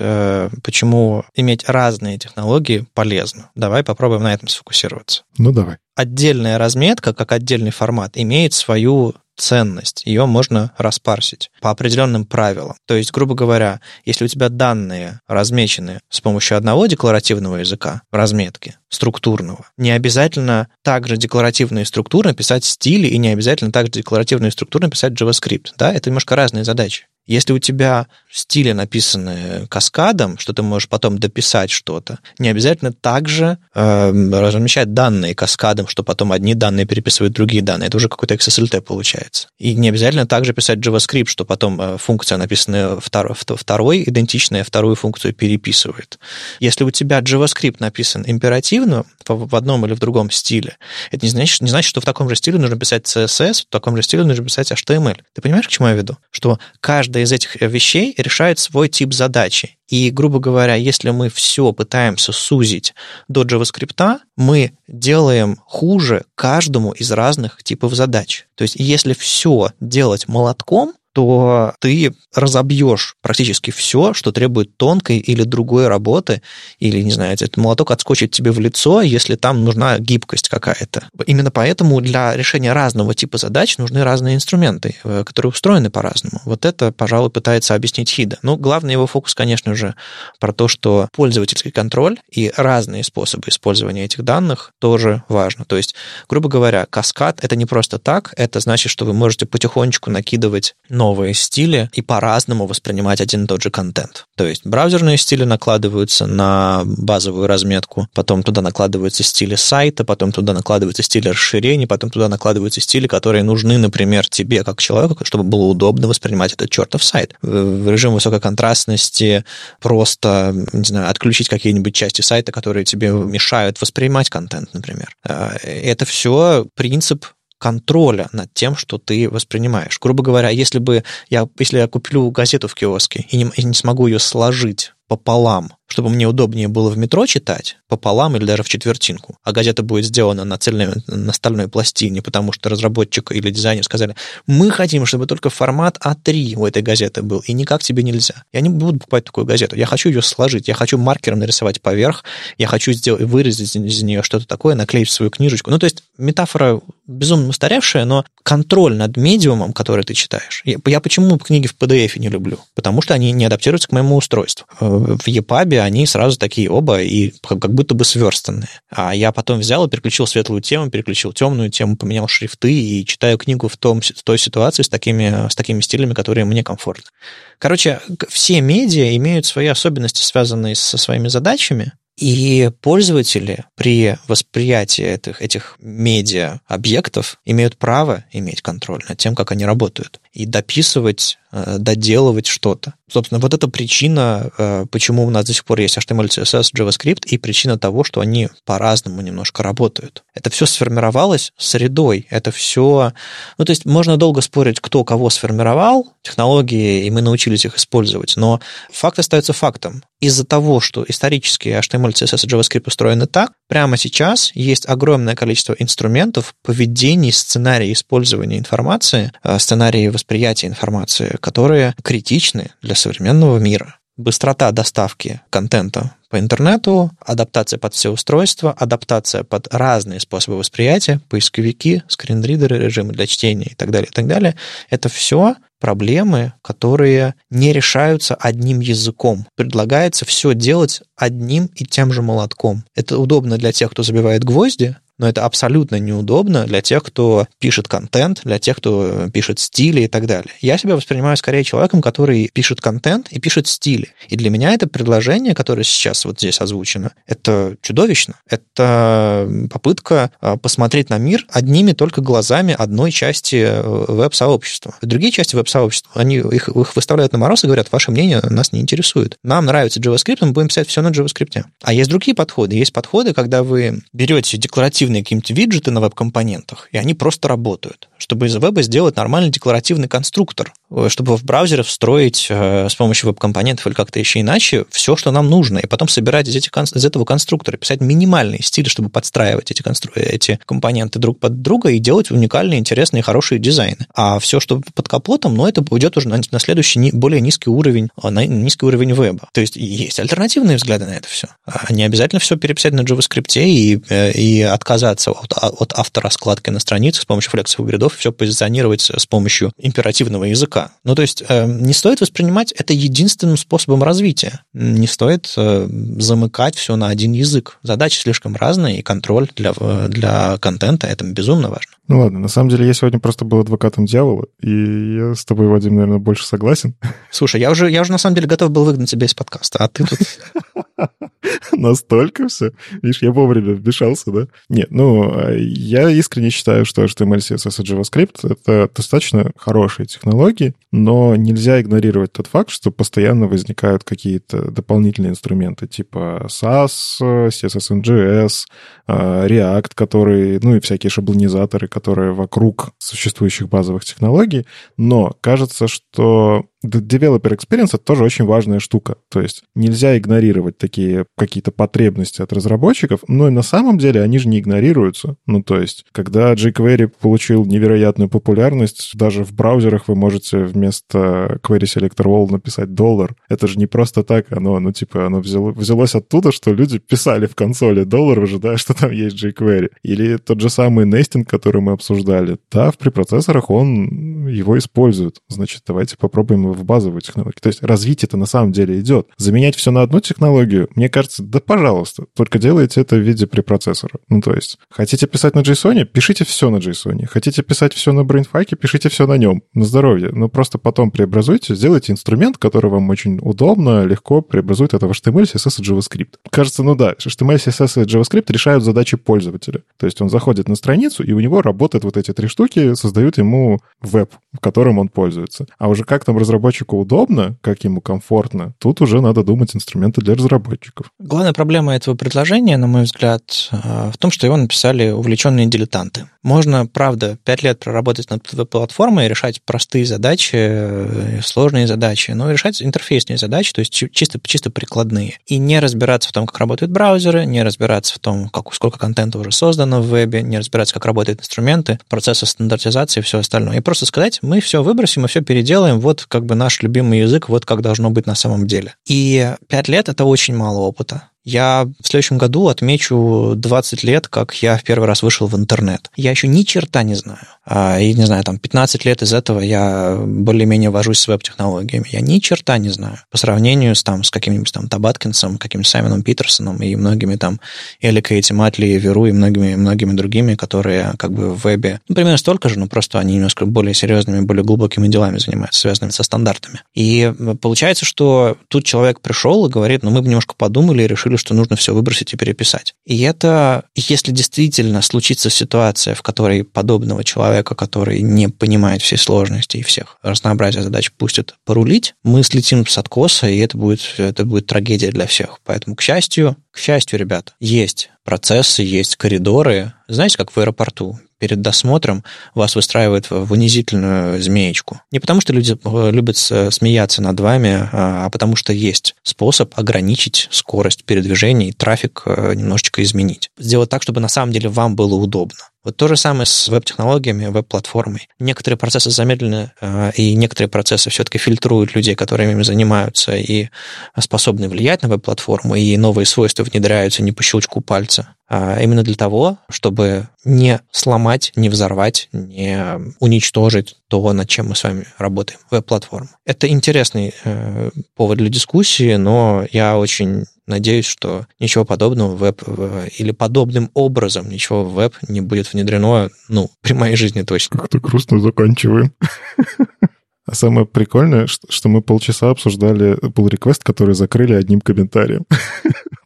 почему иметь разные технологии полезно. Давай попробуем на этом сфокусироваться. Ну, давай. Отдельная разметка, как отдельный формат, имеет свою ценность. Ее можно распарсить по определенным правилам. То есть, грубо говоря, если у тебя данные размечены с помощью одного декларативного языка, разметки, структурного, не обязательно также декларативные структуры писать стили и не обязательно также декларативные структуры писать JavaScript. Да? Это немножко разные задачи. Если у тебя стили написаны каскадом, что ты можешь потом дописать что-то, не обязательно также э, размещать данные каскадом, что потом одни данные переписывают другие данные. Это уже какой-то икс эс эл ти получается. И не обязательно также писать JavaScript, что потом э, функция, написанная второй, второй, идентичная вторую функцию переписывает. Если у тебя JavaScript написан императивно в, в одном или в другом стиле, это не значит, не значит, что в таком же стиле нужно писать си эс эс, в таком же стиле нужно писать эйч ти эм эль. Ты понимаешь, к чему я веду? Что каждый из этих вещей решает свой тип задачи. И, грубо говоря, если мы все пытаемся сузить до JavaScript, мы делаем хуже каждому из разных типов задач. То есть, если все делать молотком, то ты разобьешь практически все, что требует тонкой или другой работы, или, не знаю, этот молоток отскочит тебе в лицо, если там нужна гибкость какая-то. Именно поэтому для решения разного типа задач нужны разные инструменты, которые устроены по-разному. Вот это, пожалуй, пытается объяснить Хида. Но главный его фокус, конечно же, про то, что пользовательский контроль и разные способы использования этих данных тоже важно. То есть, грубо говоря, каскад — это не просто так, это значит, что вы можете потихонечку накидывать новые новые стили и по-разному воспринимать один и тот же контент. То есть браузерные стили накладываются на базовую разметку, потом туда накладываются стили сайта, потом туда накладываются стили расширений, потом туда накладываются стили, которые нужны, например, тебе как человеку, чтобы было удобно воспринимать этот чертов сайт. В режим высокой контрастности просто, не знаю, отключить какие-нибудь части сайта, которые тебе мешают воспринимать контент, например. Это все принцип контроля над тем, что ты воспринимаешь. Грубо говоря, если бы я, если я куплю газету в киоске и не, и не смогу ее сложить пополам, чтобы мне удобнее было в метро читать, пополам или даже в четвертинку, а газета будет сделана на, цельной, на стальной пластине, потому что разработчик или дизайнер сказали, мы хотим, чтобы только формат а три у этой газеты был, и никак тебе нельзя. Я не буду покупать такую газету, я хочу ее сложить, я хочу маркером нарисовать поверх, я хочу сделать, выразить из нее что-то такое, наклеить в свою книжечку. Ну, то есть метафора безумно устаревшая, но контроль над медиумом, который ты читаешь. Я, я почему книги в пи ди эф не люблю? Потому что они не адаптируются к моему устройству. в EPUB они сразу такие оба и как будто бы сверстанные. А я потом взял и переключил светлую тему, переключил темную тему, поменял шрифты и читаю книгу в, том, в той ситуации с такими, с такими стилями, которые мне комфортны. Короче, все медиа имеют свои особенности, связанные со своими задачами, и пользователи при восприятии этих, этих медиа-объектов имеют право иметь контроль над тем, как они работают, и дописывать, доделывать что-то. Собственно, вот эта причина, почему у нас до сих пор есть эйч ти эм эль, си эс эс, JavaScript, и причина того, что они по-разному немножко работают. Это все сформировалось средой, это все... Ну, то есть можно долго спорить, кто кого сформировал, технологии, и мы научились их использовать, но факт остается фактом. Из-за того, что исторически эйч ти эм эль, си эс эс и JavaScript устроены так, прямо сейчас есть огромное количество инструментов, поведений, сценарий использования информации, сценарий восприятия информации, которые критичны для современного мира. Быстрота доставки контента по интернету, адаптация под все устройства, адаптация под разные способы восприятия, поисковики, скринридеры, режимы для чтения и так далее, и так далее. Это все проблемы, которые не решаются одним языком. Предлагается все делать одним и тем же молотком. Это удобно для тех, кто забивает гвозди, но это абсолютно неудобно для тех, кто пишет контент, для тех, кто пишет стили и так далее. Я себя воспринимаю скорее человеком, который пишет контент и пишет стили. И для меня это предложение, которое сейчас вот здесь озвучено, это чудовищно. Это попытка посмотреть на мир одними только глазами одной части веб-сообщества. Другие части веб-сообщества, они их, их выставляют на мороз и говорят, ваше мнение нас не интересует. Нам нравится JavaScript, мы будем писать все на JavaScript. А есть другие подходы. Есть подходы, когда вы берете декларативные какие-нибудь виджеты на веб-компонентах, и они просто работают. Чтобы из веба сделать нормальный декларативный конструктор, чтобы в браузере встроить э, с помощью веб-компонентов или как-то еще иначе все, что нам нужно, и потом собирать из, этих, из этого конструктора, писать минимальные стили, чтобы подстраивать эти, констру... эти компоненты друг под друга и делать уникальные, интересные, хорошие дизайны. А все, что под капотом, ну, это уйдет уже на, на следующий, более низкий уровень, на низкий уровень веба. То есть есть альтернативные взгляды на это все. Не обязательно все переписать на JavaScript и, и отказаться от, от автораскладки на странице с помощью флексовых гридов и все позиционировать с помощью императивного языка. Ну, то есть э, не стоит воспринимать это единственным способом развития. Не стоит э, замыкать все на один язык. Задачи слишком разные, и контроль для, для контента — это безумно важно. Ну ладно, на самом деле я сегодня просто был адвокатом дьявола, и я с тобой, Вадим, наверное, больше согласен. Слушай, я уже, я уже на самом деле готов был выгнать тебя из подкаста, а ты тут... Настолько все. Видишь, я вовремя вмешался, да? Нет, ну, я искренне считаю, что эйч ти эм эль, си эс эс и JavaScript — это достаточно хорошие технологии, но нельзя игнорировать тот факт, что постоянно возникают какие-то дополнительные инструменты типа Sass, си эс эс эн джи эс, React, которые, ну и всякие шаблонизаторы, которые вокруг существующих базовых технологий. Но кажется, что developer experience — это тоже очень важная штука. То есть нельзя игнорировать такие какие-то потребности от разработчиков, но и на самом деле они же не игнорируются. Ну, то есть, когда jQuery получил невероятную популярность, даже в браузерах вы можете вместо query selector all написать доллар. Это же не просто так. Оно, ну, типа, оно взяло, взялось оттуда, что люди писали в консоли доллар, ожидая, что там есть jQuery. Или тот же самый нестинг, который мы обсуждали. Да, в препроцессорах он его использует. Значит, давайте попробуем его в базовую технологию. То есть развитие-то на самом деле идет. Заменять все на одну технологию, мне кажется, да пожалуйста, только делайте это в виде препроцессора. Ну, то есть, хотите писать на JSON, пишите все на JSON. Хотите писать все на брейнфаке, пишите все на нем. На здоровье. Но просто потом преобразуйте, сделайте инструмент, который вам очень удобно, легко преобразует это в эйч ти эм эль, си эс эс и JavaScript. Кажется, ну да, эйч ти эм эль, си эс эс и JavaScript решают задачи пользователя. То есть он заходит на страницу, и у него работают вот эти три штуки, создают ему веб, которым он пользуется. А уже как там разработчик разработчику удобно, как ему комфортно, тут уже надо думать инструменты для разработчиков. Главная проблема этого предложения, на мой взгляд, в том, что его написали увлеченные дилетанты. Можно, правда, пять лет проработать над веб-платформой, решать простые задачи, сложные задачи, но решать интерфейсные задачи, то есть чисто, чисто прикладные. И не разбираться в том, как работают браузеры, не разбираться в том, как, сколько контента уже создано в вебе, не разбираться, как работают инструменты, процессы стандартизации и все остальное. И просто сказать, мы все выбросим, мы все переделаем, вот как бы наш любимый язык, вот как должно быть на самом деле. И пять лет — это очень мало опыта. Я в следующем году отмечу двадцать лет, как я в первый раз вышел в интернет. Я еще ни черта не знаю. И, не знаю, там пятнадцать лет из этого я более-менее вожусь с веб-технологиями. Я ни черта не знаю. По сравнению с, там, с каким-нибудь там Таб Аткинсом, каким-нибудь Саймоном Питерсоном и многими там Элли Кейти Матли, Веру и многими, многими другими, которые как бы в вебе, ну, примерно столько же, но просто они немножко более серьезными, более глубокими делами занимаются, связанными со стандартами. И получается, что тут человек пришел и говорит, ну, мы бы немножко подумали и решили, что нужно все выбросить и переписать. И это, если действительно случится ситуация, в которой подобного человека, который не понимает всей сложности и всех разнообразия задач, пустят порулить, мы слетим с откоса, и это будет, это будет трагедия для всех. Поэтому, к счастью, к счастью, ребята, есть процессы, есть коридоры. Знаете, как в аэропорту? Перед досмотром вас выстраивают в унизительную змеечку. Не потому, что люди любят смеяться над вами, а потому, что есть способ ограничить скорость передвижения и трафик немножечко изменить. Сделать так, чтобы на самом деле вам было удобно. Вот то же самое с веб-технологиями, веб-платформой. Некоторые процессы замедлены, и некоторые процессы все-таки фильтруют людей, которые ими занимаются и способны влиять на веб-платформу, и новые свойства внедряются не по щелчку пальца. Именно для того, чтобы не сломать, не взорвать, не уничтожить то, над чем мы с вами работаем, веб-платформу. Это интересный э, повод для дискуссии, но я очень надеюсь, что ничего подобного веб э, или подобным образом ничего в веб не будет внедрено, ну, при моей жизни точно. Как-то грустно заканчиваем. А самое прикольное, что мы полчаса обсуждали pull-request, который закрыли одним комментарием.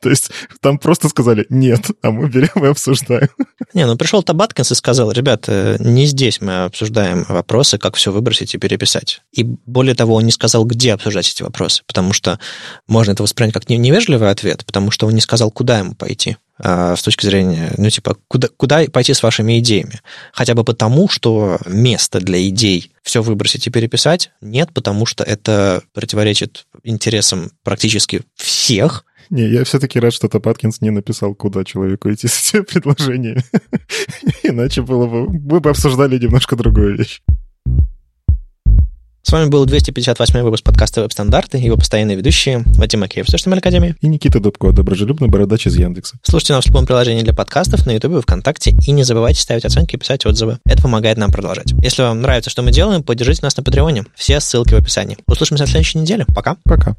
То есть там просто сказали «нет», а мы берем и обсуждаем. Не, ну пришел Таб Аткинс и сказал, ребята, не здесь мы обсуждаем вопросы, как все выбросить и переписать. И более того, он не сказал, где обсуждать эти вопросы, потому что можно это воспринять как невежливый ответ, потому что он не сказал, куда ему пойти. С точки зрения, ну, типа, куда, куда пойти с вашими идеями? Хотя бы потому, что место для идей все выбросить и переписать нет, потому что это противоречит интересам практически всех. Не, я все-таки рад, что Таб Аткинс не написал, куда человеку идти с этими предложениями. Иначе было бы, мы бы обсуждали немножко другую вещь. С вами был двести пятьдесят восьмой выпуск подкаста «Веб-стандарты» и его постоянные ведущие Вадим Акеев с «Веб-стандарты» Академии и Никита Дубко, доброжелюбный бородач из Яндекса. Слушайте нас в любом приложении для подкастов, на Ютубе, ВКонтакте, и не забывайте ставить оценки и писать отзывы. Это помогает нам продолжать. Если вам нравится, что мы делаем, поддержите нас на Патреоне. Все ссылки в описании. Услышимся в следующей неделе. Пока. Пока.